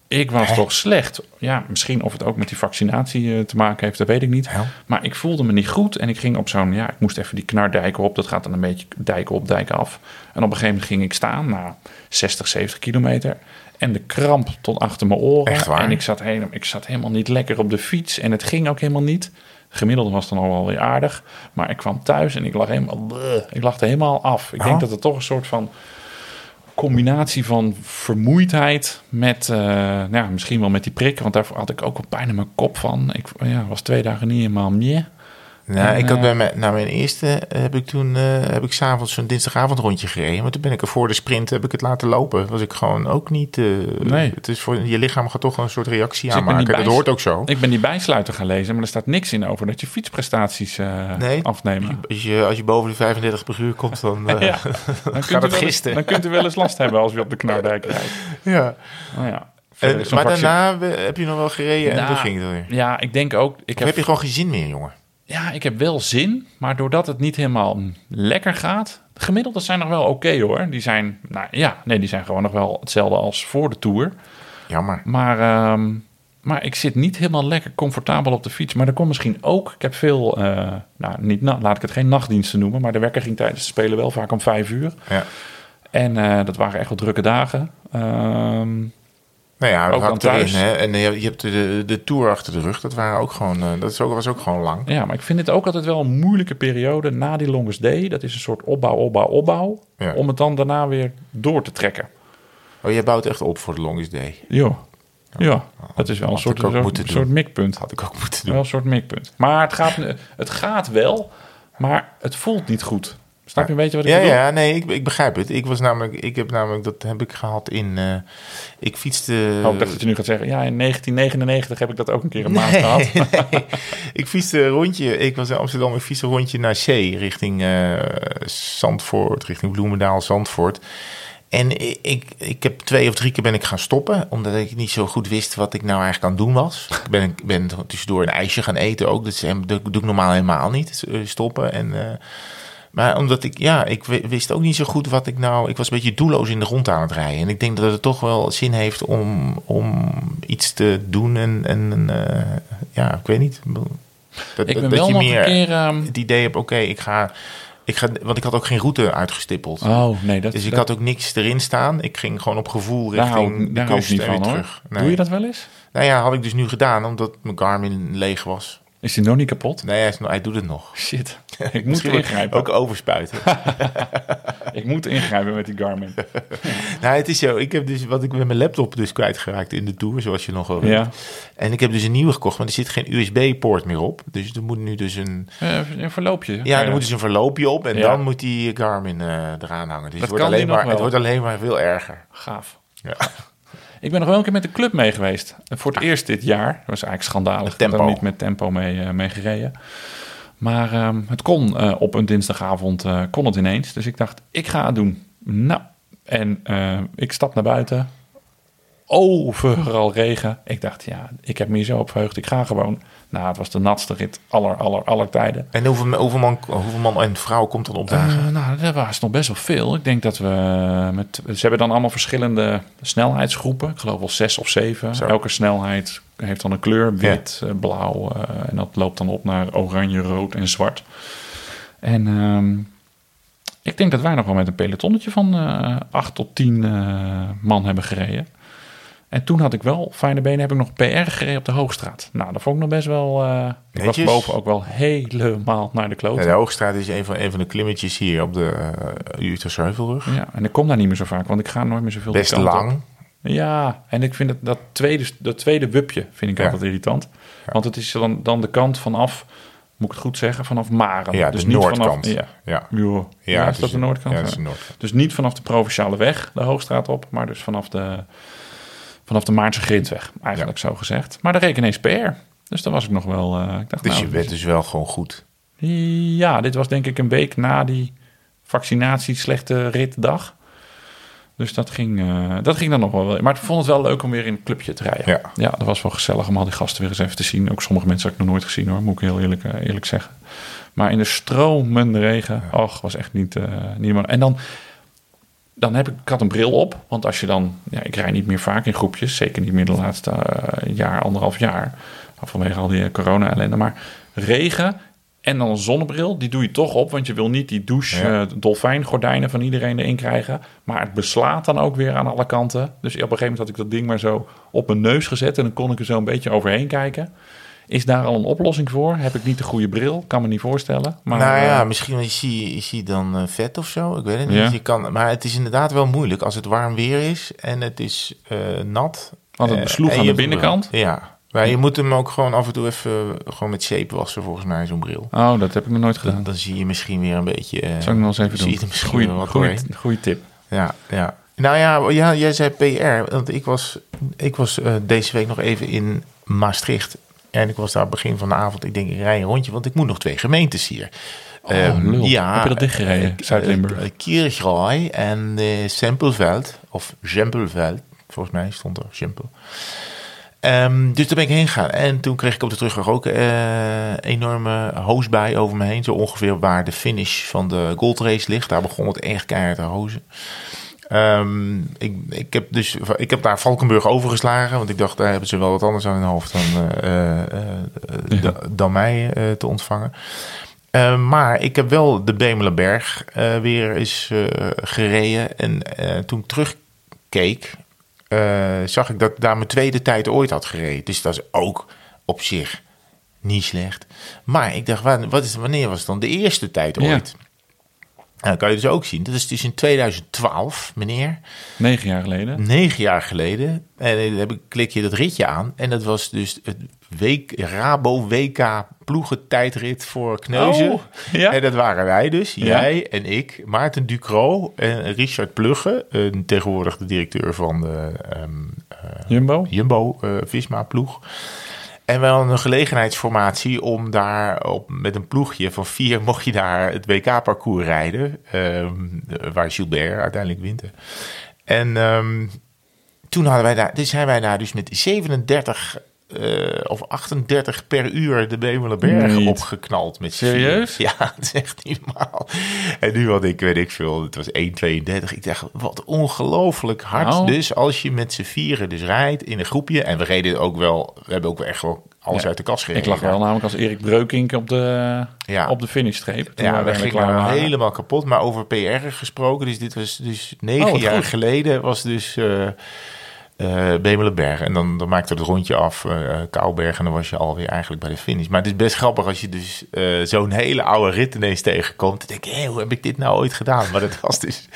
Ik was Hè? toch slecht. Ja, misschien of het ook met die vaccinatie uh, te maken heeft, dat weet ik niet. Hè? Maar ik voelde me niet goed en ik ging op zo'n... Ja, ik moest even die Knardijk op. Dat gaat dan een beetje dijk op, dijk af. En op een gegeven moment ging ik staan na zestig, zeventig kilometer. En de kramp tot achter mijn oren. Echt waar? En ik zat, helemaal, ik zat helemaal niet lekker op de fiets. En het ging ook helemaal niet. Gemiddeld was het dan al wel weer aardig. Maar ik kwam thuis en ik lag, helemaal, ik lag er helemaal af. Ik Hè? denk dat het toch een soort van... combinatie van vermoeidheid met, uh, nou ja, misschien wel met die prik, want daar had ik ook wel pijn in mijn kop van. Ik ja, was twee dagen niet helemaal meer. Nou, en, ik had bij mijn, na mijn eerste heb ik toen uh, heb ik 's avonds een dinsdagavondrondje gereden, maar toen ben ik er voor de sprint heb ik het laten lopen. Was ik gewoon ook niet. Uh, nee. Het is voor je lichaam gaat toch een soort reactie dus aanmaken. Bijs- dat hoort ook zo. Ik ben die bijsluiter gaan lezen, maar er staat niks in over dat je fietsprestaties uh, nee, afnemen. Als je, als je boven de vijfendertig per uur komt, dan, uh, ja, dan gaat het gisten. Dan kunt u wel eens last hebben als je op de Knardijk rijdt. Ja. Nou ja. En, maar vaccin... daarna heb je nog wel gereden nou, en toen ging het weer. Ja, ik denk ook. Ik heb... heb je gewoon geen zin meer, jongen? Ja, ik heb wel zin, maar doordat het niet helemaal lekker gaat... Gemiddeld zijn nog wel oké okay, hoor. Die zijn, nou ja, nee, die zijn gewoon nog wel hetzelfde als voor de Tour. Jammer. Maar, um, maar ik zit niet helemaal lekker comfortabel op de fiets. Maar dat komt misschien ook... Ik heb veel, uh, nou, niet, nou, laat ik het geen nachtdiensten noemen... maar de wekker ging tijdens het spelen wel vaak om vijf uur. Ja. En uh, dat waren echt wel drukke dagen. Um, Nou ja, dat hangt erin. Hè? En je hebt de, de Tour achter de rug. Dat, waren ook gewoon, dat is ook, was ook gewoon lang. Ja, maar ik vind het ook altijd wel een moeilijke periode na die Longest Day. Dat is een soort opbouw, opbouw, opbouw. Ja. Om het dan daarna weer door te trekken. Oh, jij bouwt echt op voor de Longest Day. Jo. Ja, ja, dat is wel een soort, soort, soort mikpunt. Had ik ook moeten doen. Wel een soort mikpunt. Maar het gaat, het gaat wel, maar het voelt niet goed. Snap je een beetje wat ik ja, bedoel? Ja, nee, ik, ik begrijp het. Ik was namelijk, ik heb namelijk, dat heb ik gehad in, uh, ik fietste... Oh, ik dacht dat je nu gaat zeggen, ja, in negentien negenennegentig heb ik dat ook een keer een maand nee, gehad. Nee. Ik fietste een rondje, ik was in Amsterdam, ik fietste een rondje naar zee, richting uh, Zandvoort, richting Bloemendaal, Zandvoort. En ik, ik, ik heb twee of drie keer ben ik gaan stoppen, omdat ik niet zo goed wist wat ik nou eigenlijk aan het doen was. Ik ben, ben tussendoor een ijsje gaan eten ook, dat, is, dat doe ik normaal helemaal niet, stoppen en... Uh, Maar omdat ik, ja, ik wist ook niet zo goed wat ik nou... Ik was een beetje doelloos in de rond aan het rijden. En ik denk dat het toch wel zin heeft om, om iets te doen. En, en uh, ja, ik weet niet. Dat, ik ben dat wel je nog meer een keer... Uh... het idee hebt, oké, okay, ik ga... Ik ga, want ik had ook geen route uitgestippeld. Oh, nee, dat, dus ik dat... had ook niks erin staan. Ik ging gewoon op gevoel richting daar, de kust en weer terug. Nee. Doe je dat wel eens? Nou ja, had ik dus nu gedaan, omdat mijn Garmin leeg was. Is hij nog niet kapot? Nee, hij, is, hij doet het nog. Shit, ik moet erin grijpen. Ook overspuiten. ik moet ingrijpen met die Garmin. Nou, het is zo. Ik heb dus wat ik met mijn laptop dus kwijtgeraakt in de Tour, zoals je nog wel weet. Ja. En ik heb dus een nieuwe gekocht, want er zit geen U S B-poort meer op. Dus er moet nu dus een... Ja, een verloopje. Ja, er moet dus een verloopje op en ja. dan moet die Garmin uh, eraan hangen. Dus het wordt, alleen maar, het wordt alleen maar veel erger. Gaaf. Ja. Ik ben nog wel een keer met de club mee geweest. Voor het ah. eerst dit jaar. Dat was eigenlijk schandalig. Ik heb er niet met tempo mee, uh, mee gereden. Maar um, het kon uh, op een dinsdagavond uh, kon het ineens. Dus ik dacht, ik ga het doen. Nou, en uh, ik stap naar buiten. Overal regen. Ik dacht, ja, ik heb me hier zo op verheugd. Ik ga gewoon. Nou, het was de natste rit aller, aller, aller tijden. En hoeveel, hoeveel, man, hoeveel man en vrouw komt dan opdagen? Uh, nou, dat was nog best wel veel. Ik denk dat we met... Ze hebben dan allemaal verschillende snelheidsgroepen. Ik geloof wel zes of zeven. Zo. Elke snelheid heeft dan een kleur. Wit, ja. blauw. Uh, en dat loopt dan op naar oranje, rood en zwart. En... Um, ik denk dat wij nog wel met een pelotonnetje van uh, acht tot tien uh, man hebben gereden. En toen had ik wel, fijne benen, heb ik nog P R gereden op de Hoogstraat. Nou, dat vond ik nog best wel... Uh, ik was boven ook wel helemaal naar de klote. Ja, de Hoogstraat is een van, een van de klimmetjes hier op de uh, Utrechtse Heuvelrug. Ja, en ik kom daar niet meer zo vaak, want ik ga nooit meer zoveel best die kant lang. Op. Ja, en ik vind het, dat tweede, dat tweede wupje vind ik ja. altijd irritant. Ja. Want het is dan, dan de kant vanaf... Moet ik het goed zeggen? Vanaf Maren. Ja, dus de niet noordkant. Vanaf, ja, ja. ja, ja is dat de noordkant? Ja, dat is de noordkant. Dus niet vanaf de Provinciale Weg, de Hoogstraat op, maar dus vanaf de, vanaf de Maartse Grindweg, eigenlijk ja. zo gezegd. Maar daar reken eens P R. Dus daar was ik nog wel... Uh, ik dacht, dus nou, je bent dus wel gewoon goed? Ja, dit was denk ik een week na die vaccinatie slechte ritdag. Dus dat ging, uh, dat ging dan nog wel. Maar ik vond het wel leuk om weer in het clubje te rijden. Ja, ja dat was wel gezellig om al die gasten weer eens even te zien. Ook sommige mensen had ik nog nooit gezien hoor, moet ik heel eerlijk, uh, eerlijk zeggen. Maar in de stromende regen, ja. och, was echt niet... Uh, niet meer. En dan, dan heb ik, ik had een bril op. Want als je dan... Ja, ik rijd niet meer vaak in groepjes. Zeker niet meer de laatste uh, jaar, anderhalf jaar. Vanwege al die corona-ellende. Maar regen... En dan een zonnebril, die doe je toch op. Want je wil niet die douche ja. uh, dolfijngordijnen van iedereen erin krijgen. Maar het beslaat dan ook weer aan alle kanten. Dus op een gegeven moment had ik dat ding maar zo op mijn neus gezet. En dan kon ik er zo een beetje overheen kijken. Is daar al een oplossing voor? Heb ik niet de goede bril? Kan me niet voorstellen. Maar, nou ja, uh, misschien je ziet je zie dan uh, vet of zo. Ik weet het niet. Ja. Je kan, maar het is inderdaad wel moeilijk als het warm weer is. En het is uh, nat. Want het besloeg uh, aan de binnenkant. Bril. Ja. Maar je moet hem ook gewoon af en toe even gewoon met zeep wassen, volgens mij, zo'n bril. Oh, dat heb ik nog nooit gedaan. Dan, dan zie je misschien weer een beetje... Uh, Zal ik nog eens even doen? Goeie, goeie, goeie tip. Ja, ja. Nou ja, ja, jij zei P R, want ik was, ik was uh, deze week nog even in Maastricht. En ik was daar begin van de avond, ik denk, ik rij een rondje, want ik moet nog twee gemeentes hier. Oh, um, ja, heb je dat dichtgereden, uh, Zuid-Limburg? Uh, Kirchroy en uh, Sempelveld, of Jempelveld, volgens mij stond er Jempel. Um, dus daar ben ik heen gegaan. En toen kreeg ik op de terugweg ook uh, enorme hoosbui over me heen. Zo ongeveer waar de finish van de goldrace ligt. Daar begon het echt keihard te hozen. Um, ik, ik, heb dus, ik heb daar Valkenburg overgeslagen. Want ik dacht, daar hebben ze wel wat anders aan hun hoofd dan, uh, uh, uh, ja. d- dan mij uh, te ontvangen. Uh, maar ik heb wel de Bemelenberg uh, weer eens uh, gereden. En uh, toen ik terugkeek... Uh, zag ik dat ik daar mijn tweede tijd ooit had gereden. Dus dat is ook op zich niet slecht. Maar ik dacht, wat is, wanneer was het dan de eerste tijd ooit? Ja. Nou, kan je dus ook zien. Dat is dus in twintig twaalf, meneer. Negen jaar geleden. Negen jaar geleden. En dan klik je dat ritje aan. En dat was dus het week, Rabo W K ploegentijdrit voor Kneuzen. Oh, ja. En dat waren wij dus. Jij ja. en ik. Maarten Ducro en Richard Plugge. Tegenwoordig de directeur van de um, uh, Jumbo, Jumbo uh, Visma ploeg. En wel een gelegenheidsformatie om daar op, met een ploegje van vier... mocht je daar het W K-parcours rijden, um, waar Gilbert uiteindelijk wint. En um, toen hadden wij daar, dus zijn wij daar dus met zevenendertig uh, of achtendertig per uur de Bemelenberg opgeknald. Met serieus? Ja, het is echt niet normaal. En nu had ik, weet ik veel, het was één tweeëndertig. Ik dacht, wat ongelooflijk hard. Nou. Dus als je met z'n vieren dus rijdt in een groepje... en we reden ook wel, we hebben ook wel echt wel... alles ja. uit de kast gereden. Ik lag wel namelijk als Erik Breukink op de, ja. op de finishstreep. Toen ja, we gingen helemaal kapot. Maar over P R gesproken, dus dit was dus negen oh, jaar goed. geleden was dus... Uh, Uh, Bemelenberg. En dan, dan maakte het rondje af, uh, Kouwberg, en dan was je alweer eigenlijk bij de finish. Maar het is best grappig als je dus uh, zo'n hele oude rit ineens tegenkomt. Dan denk je, hey, hoe heb ik dit nou ooit gedaan? Maar dat was dus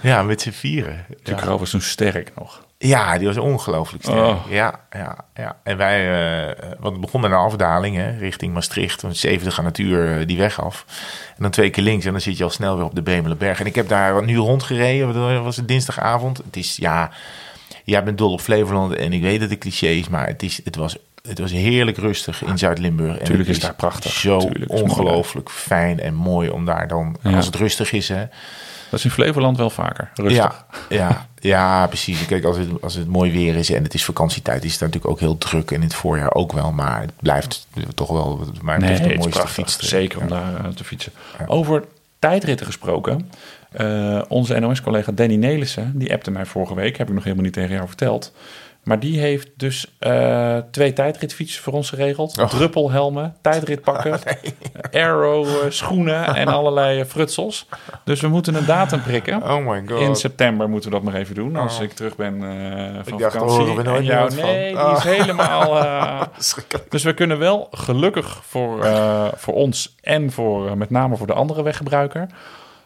ja, met z'n vieren. De ja. Krouw was toen sterk nog. Ja, die was ongelooflijk sterk. Oh. Ja, ja, ja. En wij, uh, want het begon met een afdaling, hè, richting Maastricht. Van zeventig aan het uur uh, die weg af. En dan twee keer links en dan zit je al snel weer op de Bemelenberg. En ik heb daar een uur rondgereden. Dat was het dinsdagavond. Het is, ja... Jij ja, bent dol op Flevoland en ik weet dat de cliché is, maar het, is, het, was, het was heerlijk rustig in Zuid-Limburg. En tuurlijk het is daar prachtig. Zo tuurlijk, ongelooflijk fijn en mooi om daar dan, ja. als het rustig is. Hè. Dat is in Flevoland wel vaker, rustig. Ja, ja, ja precies. Kijk, als het, als het mooi weer is en het is vakantietijd, is het natuurlijk ook heel druk. En in het voorjaar ook wel, maar het blijft toch wel maar nee, het, het mooiste fietsen. Zeker om ja. daar te fietsen. Ja. Over tijdritten gesproken... Uh, onze N O S-collega Danny Nelissen, die appte mij vorige week, heb ik nog helemaal niet tegen jou verteld. Maar die heeft dus uh, twee tijdritfietsen voor ons geregeld. Oh. Druppelhelmen, tijdritpakken, oh, nee. aero schoenen en allerlei frutsels. Dus we moeten een datum prikken. Oh my god. In september moeten we dat maar even doen. Als oh. ik terug ben uh, van ik dacht, vakantie. Oh, ik ben en jou, nee, van. die is oh. helemaal... Uh, dus we kunnen wel gelukkig voor, uh, voor ons en voor uh, met name voor de andere weggebruiker...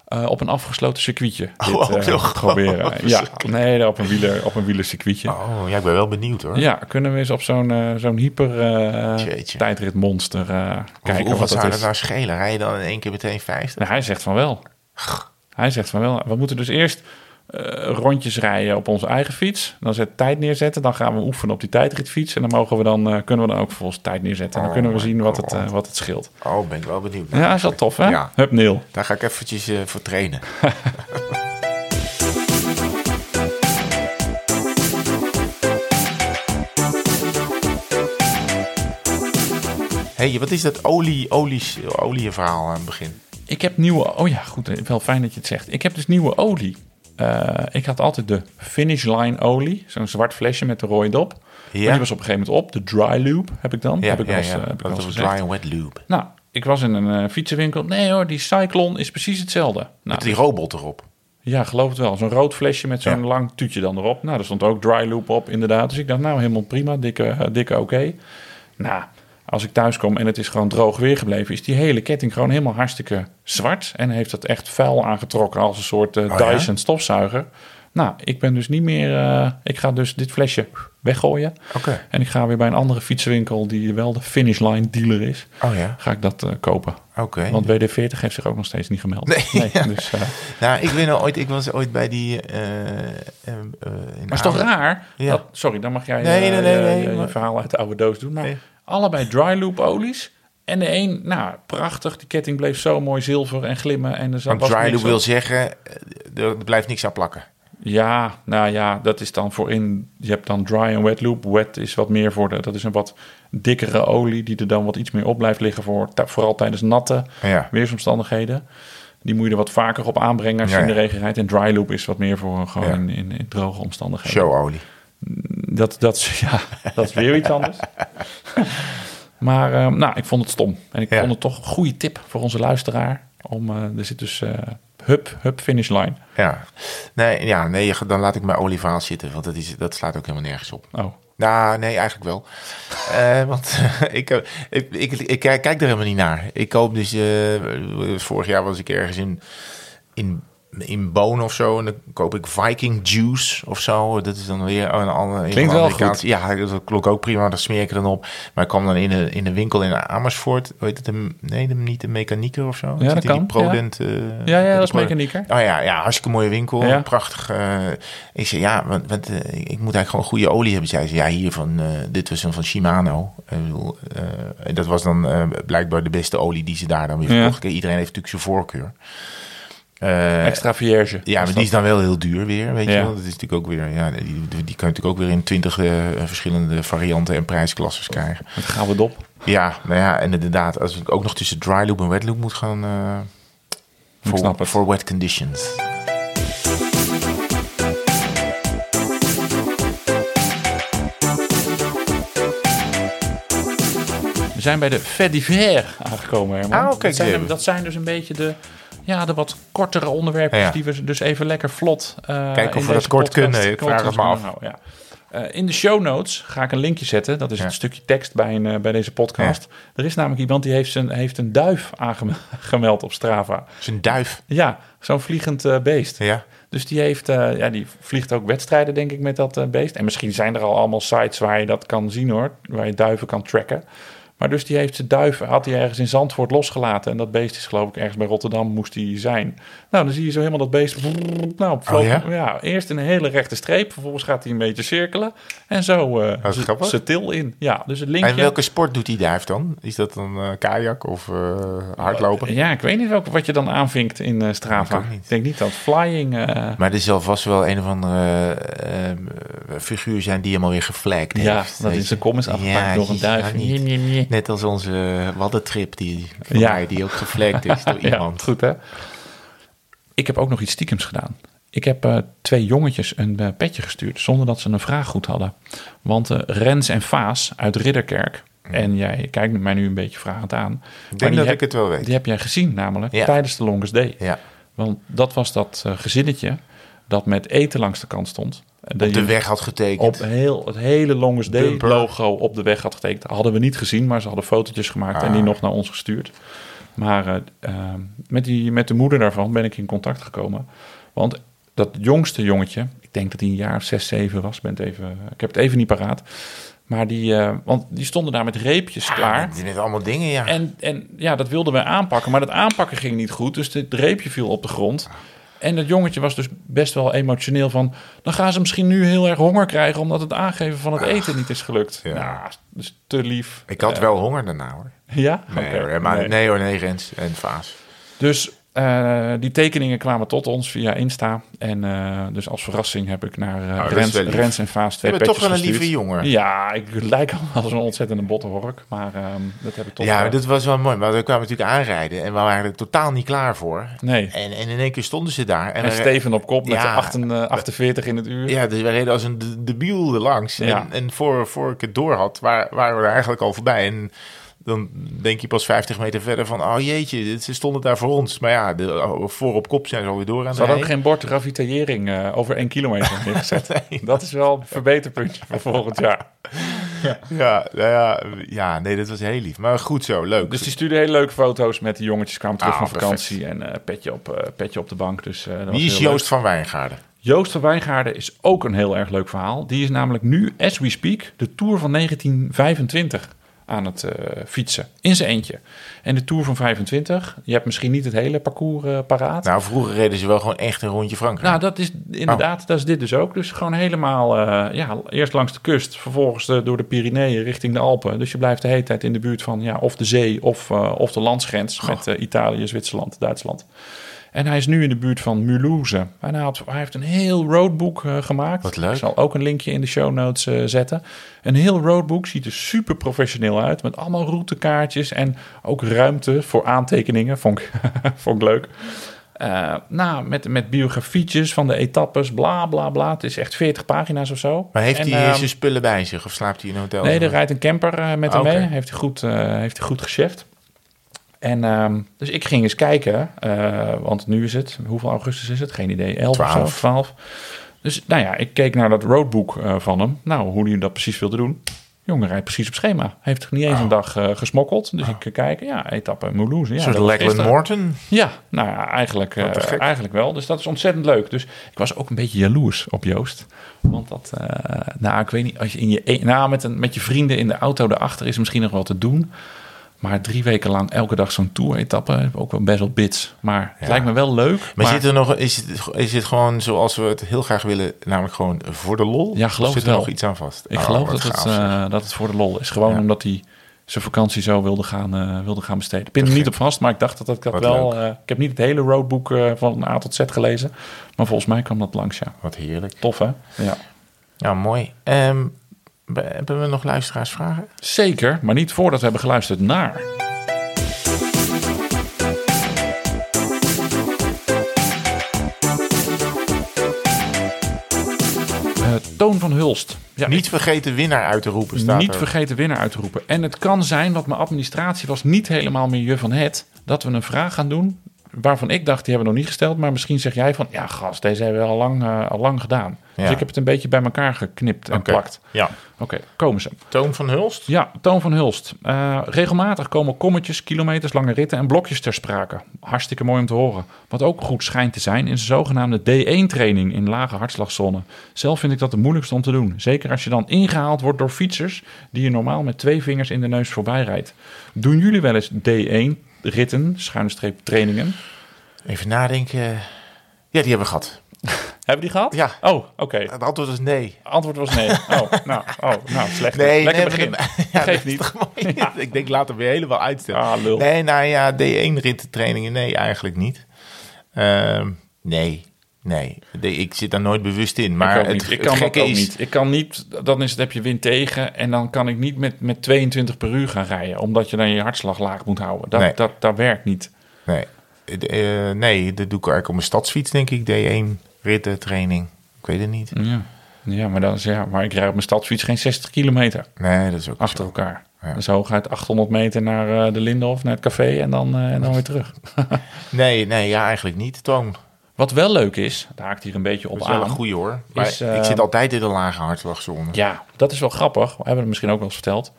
Uh, op een afgesloten circuitje oh, dit, uh, oh, proberen. Oh, ja, nee, op een wieler, op een wielercircuitje. Oh, ja, ik ben wel benieuwd hoor. Ja, kunnen we eens op zo'n uh, zo'n hyper uh, tijdritmonster uh, kijken of, of wat, wat zou dat, dat nou schelen? Rij je dan in één keer meteen vijftig? Nou, hij zegt van wel. Hij zegt van wel. We moeten dus eerst uh, rondjes rijden op onze eigen fiets. Dan zet tijd neerzetten. Dan gaan we oefenen op die tijdritfiets. En dan mogen we dan uh, kunnen we dan ook vervolgens tijd neerzetten. En dan kunnen we zien wat het, uh, wat het scheelt. Oh, ben ik wel benieuwd. Ja, dat is wel tof hè? Ja. Hup Neil. Daar ga ik eventjes uh, voor trainen. Hey, wat is dat olie, olie, olie verhaal aan het begin? Ik heb nieuwe... Oh ja, goed. Wel fijn dat je het zegt. Ik heb dus nieuwe olie. Uh, ik had altijd de finish line olie, zo'n zwart flesje met de rode dop. Ja. Maar die was op een gegeven moment op. De dry lube heb ik dan. Ja, heb ik ja, als, ja. Heb ik dat was dry and wet lube. Nou, ik was in een uh, fietsenwinkel. Nee hoor, die Cyclone is precies hetzelfde. Nou, met die robot erop. Ja, geloof het wel. Zo'n rood flesje met zo'n ja. lang tuutje dan erop. Nou, daar stond ook dry lube op, inderdaad. Dus ik dacht, nou, helemaal prima. Dikke, uh, dikke oké. Okay. Nou, als ik thuis kom en het is gewoon droog weer gebleven... is die hele ketting gewoon helemaal hartstikke zwart. En heeft dat echt vuil aangetrokken als een soort uh, oh, Dyson ja? stofzuiger. Nou, ik ben dus niet meer... Uh, ik ga dus dit flesje weggooien. Okay. En ik ga weer bij een andere fietsenwinkel... die wel de Finish Line dealer is. Oh, ja? Ga ik dat uh, kopen. Okay. Want W D veertig heeft zich ook nog steeds niet gemeld. Nee. nee ja. dus, uh, nou, ik, ben ooit, ik was ooit bij die... Uh, uh, maar is toch raar? Ja. Dat, sorry, dan mag jij nee, nee, nee, nee, uh, je, nee, maar... je verhaal uit de oude doos doen. Maar... Nee. Allebei dry loop olies. En de een, nou, prachtig. Die ketting bleef zo mooi zilver en glimmen. En er zat want dry loop wil zeggen, er blijft niks aan plakken. Ja, nou ja, dat is dan voor in... Je hebt dan dry en wet loop. Wet is wat meer voor de... Dat is een wat dikkere olie die er dan wat iets meer op blijft liggen... voor vooral tijdens natte ja. weersomstandigheden. Die moet je er wat vaker op aanbrengen als je ja, ja. in de regen rijdt. En dry loop is wat meer voor gewoon ja. in, in, in droge omstandigheden. Showolie. Dat, dat, ja, dat is weer iets anders. Maar uh, nou, ik vond het stom. En ik ja. vond het toch een goede tip voor onze luisteraar. Om, uh, er zit dus uh, hup, hup, finish line. Ja, nee, ja, nee, dan laat ik mijn olieverhaal zitten. Want dat, is, dat slaat ook helemaal nergens op. Oh. Nou, nee, eigenlijk wel. uh, want ik, ik, ik, ik kijk er helemaal niet naar. Ik koop dus... Uh, vorig jaar was ik ergens in... in in Boon of zo. En dan koop ik Viking Juice of zo. Dat is dan weer een andere... Klinkt wel goed. Ja, dat klonk ook prima. Dat smeer ik er dan op. Maar ik kwam dan in de, in de winkel in Amersfoort. Weet het? De, nee, de, niet de mechanieker of zo. Ja, dat, dat kan. Prodent, ja. Uh, ja, ja, dat is mechanieker. Oh ja, ja, hartstikke mooie winkel. Ja. Prachtig. Uh, ik zei, ja, want, want uh, ik moet eigenlijk gewoon goede olie hebben. Zij zei, ja, hier van... Uh, dit was een van Shimano. Uh, uh, dat was dan uh, blijkbaar de beste olie die ze daar dan weer verkocht. Ja. Iedereen heeft natuurlijk zijn voorkeur. Uh, Extra vierge. Ja, maar die is dan wel heel duur weer, weet ja. je wel. Dat is natuurlijk ook weer, ja, die, die kan je natuurlijk ook weer in twintig uh, verschillende varianten en prijsklasses krijgen. Dat gaan we dop. Ja, nou ja, en inderdaad, als ik ook nog tussen dry loop en wet loop moet gaan uh, voor, voor wet conditions. We zijn bij de fait divers aangekomen, Herman. Ah, okay, dat, zijn, dat zijn dus een beetje de... Ja, de wat kortere onderwerpen ja, ja. die we dus even lekker vlot... Uh, Kijken of we dat kort kunnen. Ik vraag het me af. Nou, ja. Uh, in de show notes ga ik een linkje zetten. Dat is ja. een stukje tekst bij, een, uh, bij deze podcast. Ja. Er is namelijk iemand die heeft, zijn, heeft een duif aangemeld op Strava. Zijn duif? Ja, zo'n vliegend uh, beest. Ja. Dus die, heeft, uh, ja, die vliegt ook wedstrijden, denk ik, met dat uh, beest. En misschien zijn er al allemaal sites waar je dat kan zien, hoor. Waar je duiven kan tracken. Maar dus die heeft zijn duif, had hij ergens in Zandvoort losgelaten. En dat beest is, geloof ik, ergens bij Rotterdam moest hij zijn. Nou, dan zie je zo helemaal dat beest. Nou, vloog, oh, ja? Ja, eerst een hele rechte streep. Vervolgens gaat hij een beetje cirkelen. En zo uh, zijn til in. Ja, dus het linkje. En welke sport doet die duif dan? Is dat dan uh, kajak of uh, hardlopen? Uh, ja, ik weet niet welke, wat je dan aanvinkt in uh, Strava. Ik, ik denk niet dat flying... Uh... Maar er zal vast wel een of andere uh, uh, figuur zijn die hem alweer geflagd heeft. Ja, dat is een comments afgepakt ja, door een duif. Net als onze waddentrip die, ja. die ook geflekt is door iemand. Ja, goed hè? Ik heb ook nog iets stiekems gedaan. Ik heb uh, twee jongetjes een uh, petje gestuurd zonder dat ze een vraag goed hadden. Want uh, Rens en Vaas uit Ridderkerk... En jij kijkt mij nu een beetje vragend aan. Ik denk dat heb, ik het wel weet. Die heb jij gezien namelijk ja. tijdens de Longest Day. Ja. Want dat was dat uh, gezinnetje dat met eten langs de kant stond... Dat op de weg had getekend. Op heel, het hele Longest Day logo op de weg had getekend. Dat hadden we niet gezien, maar ze hadden fotootjes gemaakt... Ah. en die nog naar ons gestuurd. Maar uh, uh, met, die, met de moeder daarvan ben ik in contact gekomen. Want dat jongste jongetje... ik denk dat hij een jaar of zes, zeven was. Bent even, ik heb het even niet paraat. Maar die, uh, want die stonden daar met reepjes ah, klaar. Die net allemaal dingen, ja. En, en ja, dat wilden we aanpakken. Maar dat aanpakken ging niet goed. Dus het reepje viel op de grond... En dat jongetje was dus best wel emotioneel van... dan gaan ze misschien nu heel erg honger krijgen... omdat het aangeven van het Ach, eten niet is gelukt. Ja. Nou, dus te lief. Ik had uh, wel honger daarna, hoor. Ja? Nee, okay. hoor, maar, nee. nee hoor, nee, Rens en Vaas. Dus uh, die tekeningen kwamen tot ons via Insta. En uh, dus als verrassing heb ik naar uh, oh, Rens, Rens en Vaas twee petjes gestuurd. Je bent toch wel een gestuurd. lieve jongen. Ja, ik lijk al als een ontzettende bottenhork. Maar um, dat heb ik toch... Ja, maar dat was wel mooi. Maar we kwamen natuurlijk aanrijden. En we waren er totaal niet klaar voor. Nee. En, en in één keer stonden ze daar. En, en Steven op kop met ja, achtenveertig in het uur. Ja, dus we reden als een debiel langs. Ja. En, en voor, voor ik het door had, waar, waren we er eigenlijk al voorbij. En... dan denk je pas vijftig meter verder van... oh jeetje, ze stonden daar voor ons. Maar ja, de, voor op kop zijn ze alweer door aan de Ze hadden ook geen bord ravitaillering uh, over één kilometer neergezet. Nee. Dat is wel een verbeterpuntje voor volgend jaar. Ja. Ja, nou ja, ja, nee, dat was heel lief. Maar goed zo, leuk. Dus die stuurde hele leuke foto's met die jongetjes. Kwamen terug ah, van vakantie perfect. en uh, petje, op, uh, petje op de bank. Dus, uh, dat Wie was is Joost leuk. van Wijngaarden? Joost van Wijngaarden is ook een heel erg leuk verhaal. Die is namelijk nu, as we speak, de Tour van negentien vijfentwintig... aan het uh, fietsen. In zijn eentje. En de Tour van vijfentwintig... je hebt misschien niet het hele parcours uh, paraat. Nou, vroeger reden ze wel gewoon echt een rondje Frankrijk. Nou, dat is inderdaad... Oh. Dat is dit dus ook. Dus gewoon helemaal... Uh, ja, eerst langs de kust... vervolgens uh, door de Pyreneeën richting de Alpen. Dus je blijft de hele tijd in de buurt van... ja, of de zee of, uh, of de landsgrens... Oh. met uh, Italië, Zwitserland, Duitsland. En hij is nu in de buurt van Mulhouse. En hij, had, hij heeft een heel roadbook uh, gemaakt. Wat leuk. Ik zal ook een linkje in de show notes uh, zetten. Een heel roadbook ziet er super professioneel uit. Met allemaal routekaartjes en ook ruimte voor aantekeningen. Vond ik, vond ik leuk. Uh, nou, met, met biografietjes van de etappes, bla, bla, bla. Het is echt veertig pagina's of zo. Maar heeft en, hij uh, zijn spullen bij zich of slaapt hij in een hotel? Nee, er rijdt een camper uh, met oh, hem mee. Okay. Heeft hij goed, uh, heeft hij goed gecheft. En uh, dus ik ging eens kijken, uh, want nu is het, hoeveel augustus is het? Geen idee, elf of twaalf. Dus nou ja, ik keek naar dat roadbook uh, van hem. Nou, hoe hij dat precies wilde doen. Jongen rijdt precies op schema. Heeft niet eens oh. een dag uh, gesmokkeld. Dus oh. ik kijk, ja, etappe Mulhouse. Ja, een soort Lachlan Morten? Ja, nou ja, eigenlijk, uh, eigenlijk wel. Dus dat is ontzettend leuk. Dus ik was ook een beetje jaloers op Joost. Want dat, uh, nou ik weet niet, als je in je, nou, met, een, met je vrienden in de auto daarachter is misschien nog wel te doen. Maar drie weken lang elke dag zo'n tour-etappe, ook wel best wel bits. Maar het ja. lijkt me wel leuk. Maar, maar zit er nog, is het, is het gewoon zoals we het heel graag willen, namelijk gewoon voor de lol? Ja, geloof of zit er wel. nog iets aan vast? Ik oh, geloof dat het, uh, dat het voor de lol is. Gewoon ja. omdat hij zijn vakantie zo wilde gaan, uh, wilde gaan besteden. Ik pin er niet op vast, maar ik dacht dat dat, dat wel... Uh, ik heb niet het hele roadbook uh, van A tot Z gelezen. Maar volgens mij kwam dat langs, ja. Wat heerlijk. Tof, hè? Ja, ja mooi. Um, Hebben we nog luisteraarsvragen? Zeker, maar niet voordat we hebben geluisterd naar... Uh, Toon van Hulst. Ja, niet vergeten winnaar uit te roepen. Staat niet er. vergeten winnaar uit te roepen. En het kan zijn, want mijn administratie was niet helemaal meer je van het... dat we een vraag gaan doen... waarvan ik dacht, die hebben we nog niet gesteld. Maar misschien zeg jij van, ja gast, deze hebben we al lang, uh, al lang gedaan. Ja. Dus ik heb het een beetje bij elkaar geknipt en plakt. Okay. Ja. Oké, okay, komen ze. Toon van Hulst? Ja, Toon van Hulst. Uh, regelmatig komen kommetjes, kilometers, lange ritten en blokjes ter sprake. Hartstikke mooi om te horen. Wat ook goed schijnt te zijn is de zogenaamde D één training in lage hartslagzone. Zelf vind ik dat de moeilijkste om te doen. Zeker als je dan ingehaald wordt door fietsers die je normaal met twee vingers in de neus voorbij rijdt. Doen jullie wel eens D één ritten, schuine streep trainingen? Even nadenken. Ja, die hebben we gehad. Hebben die gehad? Ja. Oh, oké. Okay. Het antwoord was nee. Antwoord was nee. Oh, nou, oh, nou slecht. Nee, lekker nee, begin. De, ja, geef niet. Ja. Ik denk later weer helemaal uitstellen. Ah, lul. Nee, nou ja, D één rittentrainingen, nee, eigenlijk niet. Uh, nee, nee. Ik zit daar nooit bewust in. Maar ik, het, ik kan het ook is... niet. Ik kan niet, dan is het, heb je wind tegen en dan kan ik niet met, met tweeëntwintig per uur gaan rijden. Omdat je dan je hartslag laag moet houden. Dat, nee. dat, dat werkt niet. Nee. Uh, nee, dat doe ik eigenlijk op mijn stadsfiets, denk ik. D één rittentraining. Ik weet het niet. Ja, ja, maar, dat is, ja maar ik rijd op mijn stadsfiets geen zestig kilometer. Nee, dat is ook achter zo. elkaar. Ja. Dus hooguit achthonderd meter naar uh, de Lindenhof, naar het café en dan, uh, en dan weer terug. nee, nee, ja, eigenlijk niet, Toon. Wat wel leuk is, daar haakt hier een beetje op aan. Dat is wel een goeie hoor. Is, maar uh, ik zit altijd in de lage hartslagzone. Ja, dat is wel grappig. We hebben het misschien ook wel eens verteld.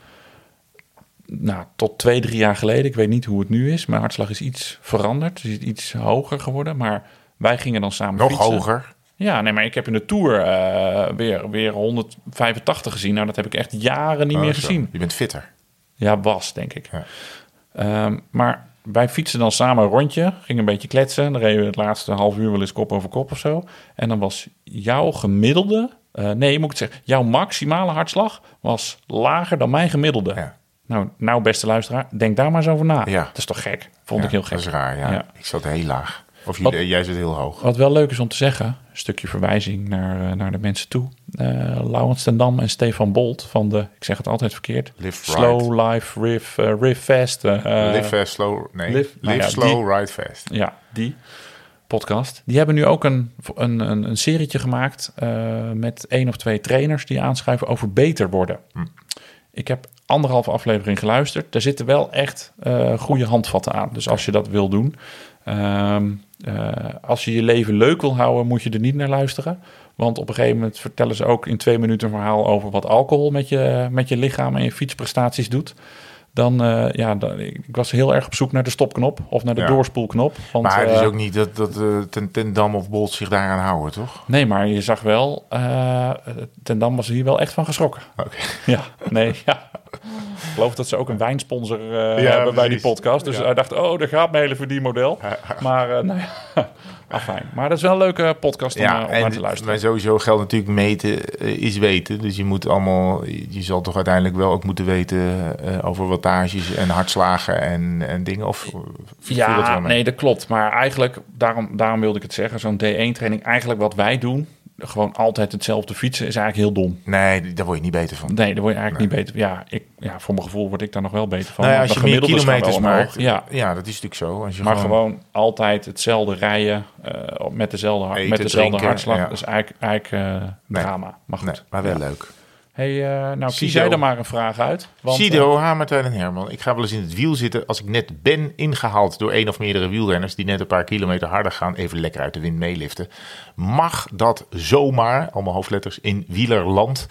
Nou, tot twee, drie jaar geleden. Ik weet niet hoe het nu is. Mijn hartslag is iets veranderd. Dus iets hoger geworden. Maar wij gingen dan samen Nog fietsen. hoger? Ja, nee, maar ik heb in de Tour uh, weer, weer honderdvijfentachtig gezien. Nou, dat heb ik echt jaren niet oh, meer zo. gezien. Je bent fitter. Ja, was, denk ik. Ja. Um, maar wij fietsen dan samen een rondje. Gingen een beetje kletsen. Dan reden we het laatste half uur wel eens kop over kop of zo. En dan was jouw gemiddelde... Uh, nee, moet ik het zeggen. Jouw maximale hartslag was lager dan mijn gemiddelde. Ja. Nou, nou, beste luisteraar, denk daar maar eens over na. Ja. Dat is toch gek? Vond ja, ik heel gek. Dat is raar, ja. ja. Ik zat heel laag. Of wat, jij zit heel hoog. Wat wel leuk is om te zeggen, een stukje verwijzing naar, naar de mensen toe. Uh, Laurens ten Dam en Stefan Bolt van de, ik zeg het altijd verkeerd, Live Slow Life, Riff, uh, Riff Fast. Uh, live Fast, Slow, nee, Live, live ja, Slow, die, Ride Fast. Ja, die podcast. Die hebben nu ook een, een, een, een serietje gemaakt uh, met één of twee trainers die aanschuiven over beter worden. Hm. Ik heb anderhalve aflevering geluisterd. Daar zitten wel echt uh, goede handvatten aan. Dus als je dat wil doen. Uh, uh, als je je leven leuk wil houden, moet je er niet naar luisteren. Want op een gegeven moment vertellen ze ook in twee minuten een verhaal over wat alcohol met je, met je lichaam en je fietsprestaties doet. Dan, uh, ja, dan, ik was heel erg op zoek naar de stopknop of naar de ja. doorspoelknop. Want, maar het is uh, ook niet dat, dat uh, ten, ten Dam of Bolt zich daaraan houden, toch? Nee, maar je zag wel, uh, Ten Dam was hier wel echt van geschrokken. Okay. Ja, nee, ja. Ik geloof dat ze ook een wijnsponsor uh, ja, hebben precies. bij die podcast. Dus ja. hij dacht, oh, daar gaat mijn hele verdienmodel. Maar, uh, nou ja, afijn. Maar dat is wel een leuke podcast om, ja, uh, om naar te luisteren. Maar sowieso geldt natuurlijk meten uh, is weten. Dus je moet allemaal, je zal toch uiteindelijk wel ook moeten weten uh, over wattages en hartslagen en, en dingen. Of, uh, ja, dat wel mee? Nee, dat klopt. Maar eigenlijk, daarom, daarom wilde ik het zeggen, zo'n D één training, eigenlijk wat wij doen, gewoon altijd hetzelfde fietsen is eigenlijk heel dom. Nee, daar word je niet beter van. Nee, daar word je eigenlijk nee. niet beter van. Ja, ik, ja, voor mijn gevoel word ik daar nog wel beter van. Nou ja, als je meer kilometers maakt, ja. ja, dat is natuurlijk zo. Als je maar gewoon... gewoon altijd hetzelfde rijden uh, met dezelfde, hart, Eten, met dezelfde drinken, hartslag. Ja. Dat is eigenlijk, eigenlijk uh, nee. drama. Maar goed. Nee, maar wel ja. leuk. Hey, uh, nou, kies jij er maar een vraag uit. Want, Sido, uh, Hamertuin en Herman. Ik ga wel eens in het wiel zitten als ik net ben ingehaald door één of meerdere wielrenners die net een paar kilometer harder gaan, even lekker uit de wind meeliften. Mag dat zomaar, allemaal hoofdletters, in wielerland?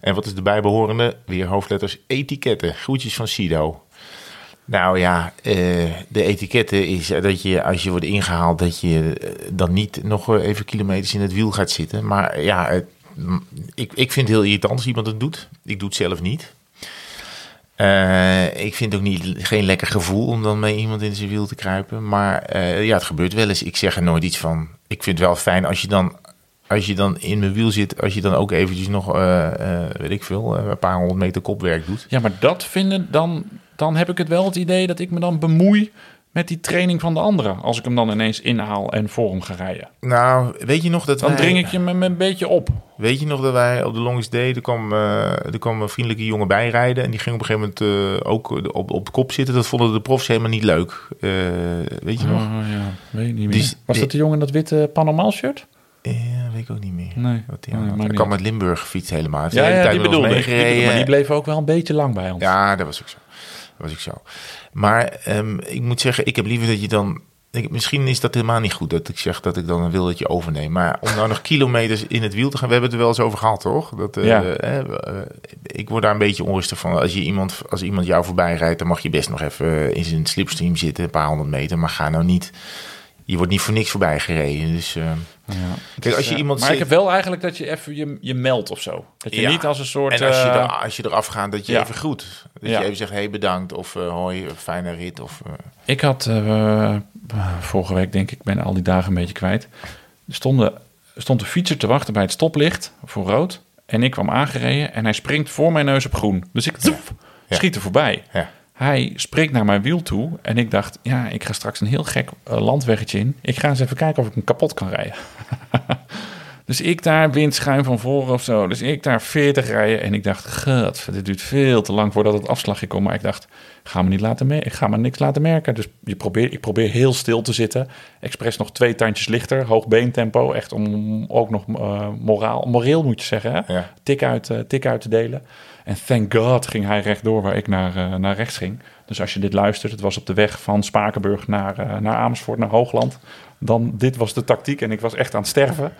En wat is de bijbehorende? Weer hoofdletters, etiketten. Groetjes van Sido. Nou ja, de etiketten is dat je als je wordt ingehaald, dat je dan niet nog even kilometers in het wiel gaat zitten. Maar ja, het Ik, ik vind het heel irritant als iemand het doet. Ik doe het zelf niet. Uh, ik vind het ook niet, geen lekker gevoel om dan met iemand in zijn wiel te kruipen. Maar uh, ja, het gebeurt wel eens. Ik zeg er nooit iets van. Ik vind het wel fijn als je dan, als je dan in mijn wiel zit, als je dan ook eventjes nog, uh, uh, weet ik veel, uh, een paar honderd meter kopwerk doet. Ja, maar dat vinden, dan, dan heb ik het wel het idee dat ik me dan bemoei met die training van de anderen, als ik hem dan ineens inhaal en voor hem ga rijden. Nou, weet je nog dat Dan wij, dring ik je me een beetje op. Weet je nog dat wij op de Longest Day, er kwam, uh, er kwam een vriendelijke jongen bijrijden en die ging op een gegeven moment uh, ook op, op de kop zitten. Dat vonden de profs helemaal niet leuk. Uh, weet je oh, nog? Ja, weet ik niet meer. Dus, Was dat de jongen in dat witte Panama shirt? Ja, weet ik ook niet meer. Nee, wat nee, maar ik kwam uit Limburg gefietst helemaal. Ja, ja, ja, die bedoelde ik. Maar die bleef ook wel een beetje lang bij ons. Ja, dat was ook zo. was ik zo. Maar um, ik moet zeggen, ik heb liever dat je dan denk, misschien is dat helemaal niet goed dat ik zeg dat ik dan een willetje overneem. Maar om nou nog kilometers in het wiel te gaan, we hebben het er wel eens over gehad, toch? Dat, uh, ja. eh, uh, ik word daar een beetje onrustig van. Als je iemand, als iemand jou voorbij rijdt, dan mag je best nog even in zijn slipstream zitten, een paar honderd meter. Maar ga nou niet... Je wordt niet voor niks voorbij gereden. Dus, uh, ja. Kijk, als je ja, iemand maar zit... ik heb wel eigenlijk dat je even je, je meldt of zo. Dat je ja. niet als een soort... En als je, er, als je eraf gaat, dat je ja. even groet. Dat ja. je even zegt, hey, bedankt. Of uh, hoi, fijne rit. Of, uh... Ik had uh, vorige week, denk ik, ben al die dagen een beetje kwijt. Er stonden, stond een fietser te wachten bij het stoplicht voor rood. En ik kwam aangereden en hij springt voor mijn neus op groen. Dus ik zoep, ja. schiet er voorbij. Ja. Hij spreekt naar mijn wiel toe en ik dacht... ja, ik ga straks een heel gek uh, landweggetje in. Ik ga eens even kijken of ik hem kapot kan rijden. Dus ik daar windschuim van voren of zo. Dus ik daar veertig rijden en ik dacht... god, dit duurt veel te lang voordat het afslagje komt. Maar ik dacht, ga me, niet laten mer- ik ga me niks laten merken. Dus je probeer, ik probeer heel stil te zitten. Expres nog twee tandjes lichter, hoog beentempo. Echt om ook nog uh, moraal, moreel moet je zeggen. Hè? Ja. Tik, uit, uh, tik uit te delen. En thank god ging hij rechtdoor waar ik naar, uh, naar rechts ging. Dus als je dit luistert, het was op de weg van Spakenburg naar, uh, naar Amersfoort, naar Hoogland. Dan, dit was de tactiek en ik was echt aan het sterven.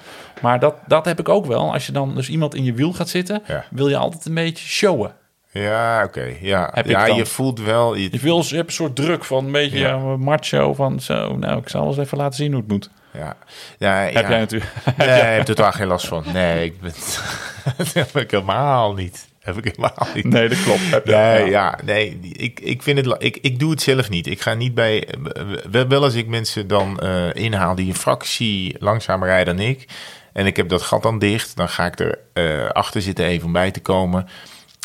Maar dat, dat heb ik ook wel. Als je dan dus iemand in je wiel gaat zitten, ja. wil je altijd een beetje showen. Ja, oké. Okay. Ja, ja je voelt wel... Je, je, wil, je hebt een soort druk van een beetje ja. uh, macho van zo. Nou, ik zal wel eens even laten zien hoe het moet. Ja, ja, heb ja. jij natuurlijk... Nee, ja. ik heb er totaal geen last van. Nee, ik ben... dat heb ik helemaal niet. Heb ik helemaal niet. Nee, dat klopt. Heb je nee, ja. ja, nee, ik, ik vind het. Ik, ik doe het zelf niet. Ik ga niet bij. Wel als ik mensen dan uh, inhaal die een fractie langzamer rijden dan ik. En ik heb dat gat dan dicht. Dan ga ik er uh, achter zitten even om bij te komen.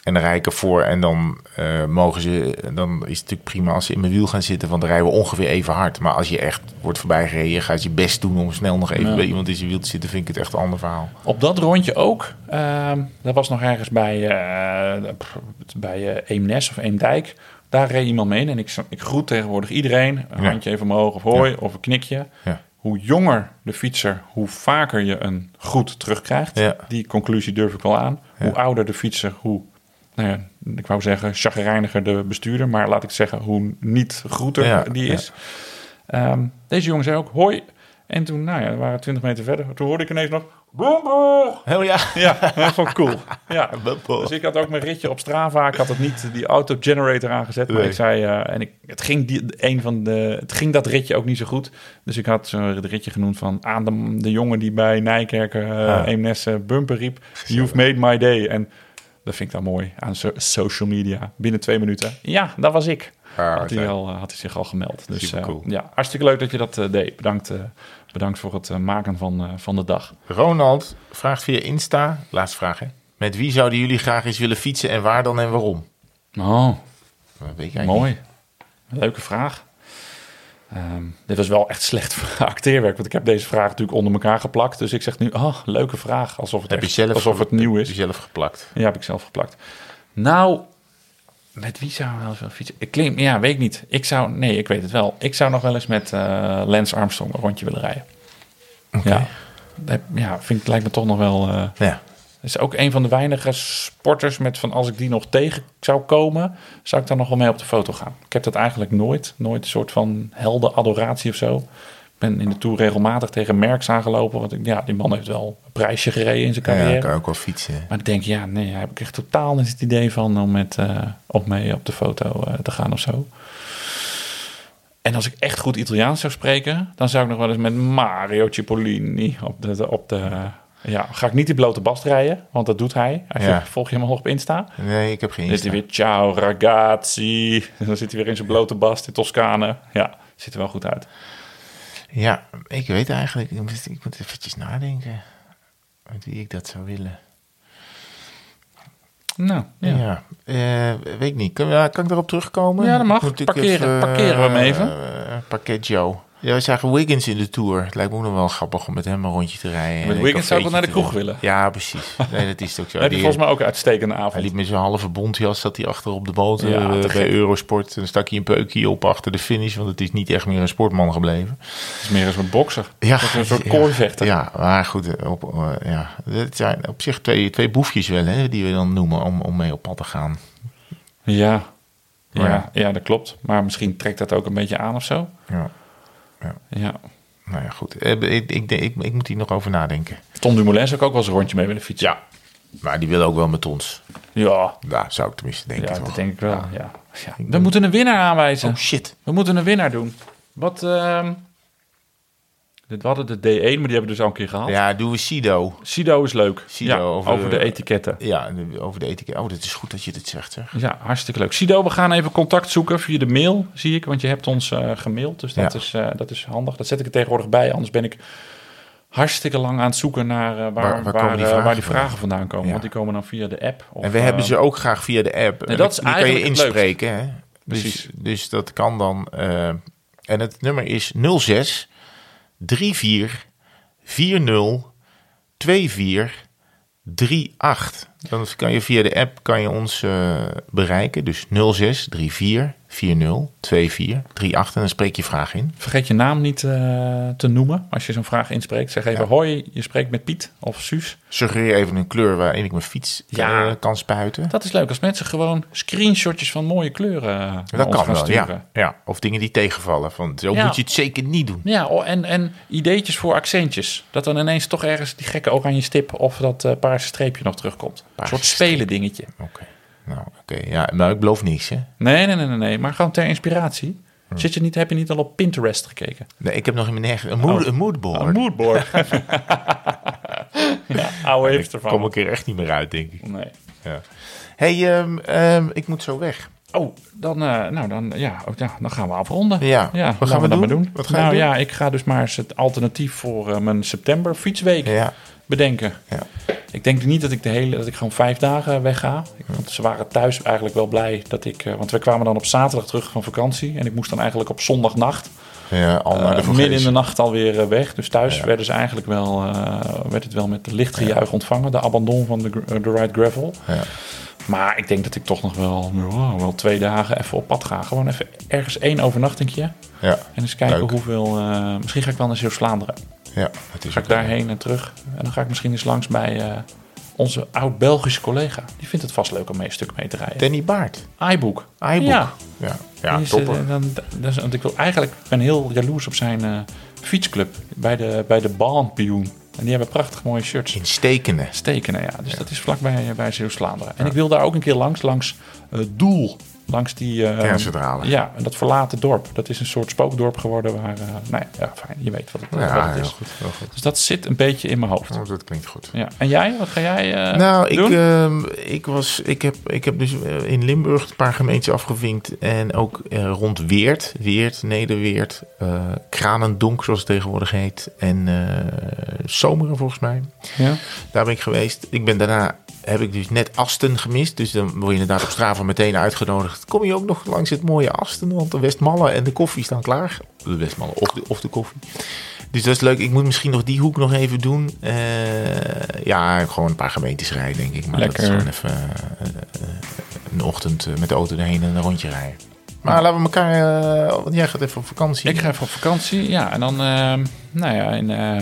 En dan rijd ik ervoor. En dan uh, mogen ze. Dan is het natuurlijk prima als ze in mijn wiel gaan zitten. Want dan rijden we ongeveer even hard. Maar als je echt wordt voorbijgereden, ga je je best doen om snel nog even ja. bij iemand in zijn wiel te zitten. Vind ik het echt een ander verhaal. Op dat rondje ook. Uh, dat was nog ergens bij, uh, bij uh, Eemnes of Eemdijk. Daar reed iemand mee. En ik, ik groet tegenwoordig iedereen. Een ja. handje even omhoog of hoi ja. of een knikje. Ja. Hoe jonger de fietser, hoe vaker je een groet terugkrijgt. Ja. Die conclusie durf ik wel aan. Ja. Hoe ouder de fietser, hoe... Nou ja, ik wou zeggen, chagrijniger de bestuurder. Maar laat ik zeggen, hoe niet groeter ja, die is. Ja. Um, deze jongen zei ook, hoi. En toen, nou ja, we waren twintig meter verder. Toen hoorde ik ineens nog, boemboe. Heel ja. Ja, dat vond ik cool. Ja. Dus ik had ook mijn ritje op Strava. Ik had het niet, die auto-generator aangezet. Maar nee. ik zei, uh, en ik, het, ging die, een van de, het ging dat ritje ook niet zo goed. Dus ik had uh, het ritje genoemd van aan de, de jongen die bij Nijkerken uh, ah. Eemnes uh, bumper riep. You've made my day. En... dat vind ik dan mooi, aan so- social media. Binnen twee minuten. Ja, dat was ik. Ah, had, hij al, had hij zich al gemeld. Dus uh, cool. ja, hartstikke leuk dat je dat uh, deed. Bedankt, uh, bedankt voor het uh, maken van, uh, van de dag. Ronald vraagt via Insta, laatste vraag hè. Met wie zouden jullie graag eens willen fietsen en waar dan en waarom? Oh, dat weet ik mooi. Niet. Leuke vraag. Um, dit was wel echt slecht acteerwerk, want ik heb deze vraag natuurlijk onder elkaar geplakt. Dus ik zeg nu, oh, leuke vraag, alsof het, heb echt, je zelf, alsof het nieuw is. Heb je zelf geplakt? Ja, heb ik zelf geplakt. Nou, met wie zou we wel eens fietsen? Ik klink, ja, weet ik niet. Ik zou, nee, ik weet het wel. Ik zou nog wel eens met uh, Lance Armstrong een rondje willen rijden. Okay. Ja, dat, ja vind, lijkt me toch nog wel... Uh, ja. Is ook een van de weinige sporters met van als ik die nog tegen zou komen, zou ik daar nog wel mee op de foto gaan. Ik heb dat eigenlijk nooit. Nooit een soort van heldenadoratie of zo. Ik ben in de Tour regelmatig tegen Merckx aangelopen. Want ik, ja, die man heeft wel een prijsje gereden in zijn carrière. Ja, kan ook wel fietsen. Maar ik denk, ja, nee, daar heb ik echt totaal niet het idee van om met, uh, op mee op de foto uh, te gaan of zo. En als ik echt goed Italiaans zou spreken, dan zou ik nog wel eens met Mario Cipollini op de... op de ja, ga ik niet die blote bast rijden, want dat doet hij. hij ja. Volg je hem hoog op Insta? Nee, ik heb geen Insta. Zit hij weer, ciao ragazzi. Dan zit hij weer in zijn blote bast in Toscane. Ja, ziet er wel goed uit. Ja, ik weet eigenlijk, ik moet, ik moet eventjes nadenken met wie ik dat zou willen. Nou, ja. ja uh, weet ik niet. Kan, ja, kan ik daarop terugkomen? Ja, dat mag. Parkeren, even, parkeren we hem even. Uh, Parkeer Joe. Ja, we zagen Wiggins in de Tour. Het lijkt me ook nog wel grappig om met hem een rondje te rijden. Met Wiggins zou ik wel naar de kroeg willen. Ja, precies. Nee, dat is het ook zo. Heb je volgens mij ook een uitstekende avond. Hij liep met zijn halve bontjas, zat hij achter op de boot ja, bij gek. Eurosport. En dan stak hij een peukje op achter de finish, want het is niet echt meer een sportman gebleven. Het is meer een soort bokser. Ja. Of een soort ja, koorvechter. Ja, maar goed. Op, uh, ja. Het zijn op zich twee, twee boefjes wel, hè, die we dan noemen om, om mee op pad te gaan. Ja. Ja, ja, dat klopt. Maar misschien trekt dat ook een beetje aan of zo. Ja. ja. ja. Nou ja, goed. Ik, ik, ik, ik, ik moet hier nog over nadenken. Tom Dumoulin zou ik ook wel eens een rondje mee willen fietsen. Ja, maar die wil ook wel met ons. Ja. Nou, zou ik tenminste denken. Ja, dat toch? Denk ik wel, ja. ja. ja. We denk... moeten een winnaar aanwijzen. Oh, shit. We moeten een winnaar doen. Wat... Uh... We hadden de D één, maar die hebben we dus al een keer gehad. Ja, doen we Sido. Sido is leuk. Sido, ja, over, over de, de etiketten. Ja, over de etiketten. Oh, dat is goed dat je dit zegt, zeg. Ja, hartstikke leuk. Sido, we gaan even contact zoeken via de mail, zie ik. Want je hebt ons uh, gemaild, dus dat, ja. is, uh, dat is handig. Dat zet ik er tegenwoordig bij. Anders ben ik hartstikke lang aan het zoeken naar uh, waar, waar, waar, waar, die uh, waar die vragen vandaan komen. Ja. Want die komen dan via de app. Of, en we uh, hebben ze ook graag via de app. Nee, dat is die eigenlijk kan je inspreken. Hè? Precies. Dus, dus dat kan dan. Uh, en het nummer is nul zes... drie vier vier nul twee vier drie acht. Dan kan je via de app kan je ons uh, bereiken. Dus nul zes drie vier vier nul twee vier drie acht. En dan spreek je vraag in. Vergeet je naam niet uh, te noemen als je zo'n vraag inspreekt. Zeg even, ja. Hoi, je spreekt met Piet of Suus. Suggereer even een kleur waarin ik mijn fiets ja. uh, kan spuiten. Dat is leuk als mensen gewoon screenshotjes van mooie kleuren dat kan gaan wel, sturen. Ja. ja. Of dingen die tegenvallen. Van, zo ja. moet je het zeker niet doen. Ja, oh, en, en ideetjes voor accentjes. Dat dan ineens toch ergens die gekke oranje stip of dat uh, paarse streepje nog terugkomt. Paarse een soort spelen dingetje. Oké. Okay. Nou, oké. Okay. Ja, nou, ik beloof niks, hè? Nee, nee, nee, nee, nee. Maar gewoon ter inspiratie. Hm. Zit je niet, heb je niet al op Pinterest gekeken? Nee, ik heb nog in mijn eigen... Een, mood, oh. een moodboard. Een moodboard. ja, ouwe ja, heeft ervan. Ik kom ik er echt niet meer uit, denk ik. Nee. Ja. hey, um, um, ik moet zo weg. Oh, dan, uh, nou, dan, ja, oh, ja, dan gaan we afronden. Ja, ja wat gaan we, we dan doen? doen? Wat gaan nou, we doen? Ja, ik ga dus maar eens het alternatief voor uh, mijn september fietsweek ja. bedenken. Ja. Ik denk niet dat ik de hele, dat ik gewoon vijf dagen wegga. Want ze waren thuis eigenlijk wel blij dat ik... Want we kwamen dan op zaterdag terug van vakantie. En ik moest dan eigenlijk op zondagnacht... Ja, al naar de uh, midden in de nacht alweer weg. Dus thuis ja. werden ze eigenlijk wel, uh, werd het wel met licht gejuich ja. ontvangen. De abandon van de, uh, de Ride Gravel. Ja. Maar ik denk dat ik toch nog wel, wow, wel twee dagen even op pad ga. Gewoon even ergens één overnachtingje. Ja. En eens kijken Leuk. hoeveel... Uh, misschien ga ik wel naar Zeeuws-Vlaanderen. Ja, dat is ga ik daarheen en terug. En dan ga ik misschien eens langs bij uh, onze oud-Belgische collega. Die vindt het vast leuk om mee een stuk mee te rijden. Danny Baart. iBook. iBook. Ja, ja, ja is, topper. Uh, dan, dat is, want ik wil eigenlijk ben heel jaloers op zijn uh, fietsclub bij de, bij de Baanpioen. En die hebben prachtig mooie shirts. In Stekenen. Stekenen, ja. Dus ja. dat is vlakbij uh, bij Zeeuws-Vlaanderen. En ja. ik wil daar ook een keer langs, langs uh, Doel. Langs die... Uh, kerncentrale. Ja, en dat verlaten dorp. Dat is een soort spookdorp geworden waar... Uh, nou ja, ja, fijn, je weet wat het, ja, wat het is. Heel goed, heel goed. Dus dat zit een beetje in mijn hoofd. Oh, dat klinkt goed. Ja. En jij? Wat ga jij uh, nou, doen? Nou, ik, uh, ik, was, ik, heb, ik heb dus in Limburg een paar gemeentes afgevinkt. En ook uh, rond Weert, Weert, Nederweert, uh, Kranendonk, zoals het tegenwoordig heet. En uh, Zomeren, volgens mij. Ja. Daar ben ik geweest. Ik ben daarna... heb ik dus net Asten gemist. Dus dan word je inderdaad op Strava meteen uitgenodigd. Kom je ook nog langs het mooie Asten? Want de Westmallen en de koffie staan klaar. De Westmallen of de, of de koffie. Dus dat is leuk. Ik moet misschien nog die hoek nog even doen. Uh, ja, gewoon een paar gemeentes rijden, denk ik. Maar Lekker. Dat is gewoon even uh, uh, een ochtend met de auto erheen en een rondje rijden. Maar ja. laten we elkaar... Uh, want jij gaat even op vakantie. Ik ga even op vakantie, ja. En dan, uh, nou ja... En, uh,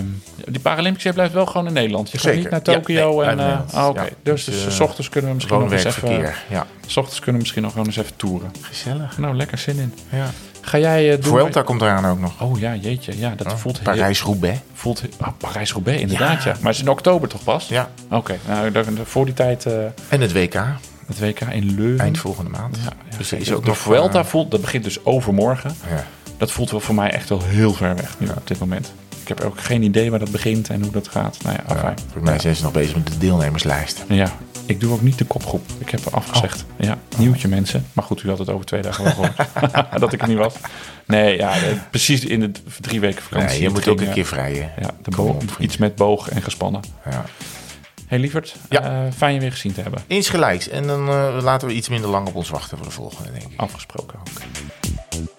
die Paralympics blijft wel gewoon in Nederland. Je gaat Zeker. niet naar Tokio. Ja, nee, uh, oh, Oké, okay. ja, dus, dus uh, 's ochtends kunnen we misschien nog eens even... Ja. 's ochtends kunnen we misschien nog gewoon eens even toeren. Gezellig. Nou, lekker zin in. Ja. Ga jij uh, doen... Vuelta komt eraan ook nog. Oh ja, jeetje. Ja, dat oh, voelt Parijs-Roubaix. Voelt, ah, Parijs-Roubaix, inderdaad, ja. ja. Maar het is in oktober toch pas? Ja. Oké, okay. nou, dan, voor die tijd... Uh, en het W K... Het W K in Leuven. Eind volgende maand. Ja, ja. Dus is ook de Vuelta voelt, dat begint dus overmorgen. Ja. Dat voelt wel voor mij echt wel heel ver weg nu ja. op dit moment. Ik heb ook geen idee waar dat begint en hoe dat gaat. Nou ja, ja, voor mij ja. zijn ze nog bezig met de deelnemerslijst. Ja, ik doe ook niet de kopgroep. Ik heb er afgezegd. Oh. Ja, nieuwtje oh. mensen. Maar goed, u had het over twee dagen wel gehoord. dat ik er niet was. Nee, ja, precies in de drie weken vakantie. Ja, je moet ging, ook een keer vrijen. Ja, de boog, op, iets met boog en gespannen. Ja. Hey lieverd, ja. uh, fijn je weer gezien te hebben. Insgelijks. En dan uh, laten we iets minder lang op ons wachten voor de volgende, denk ik. Afgesproken. Okay.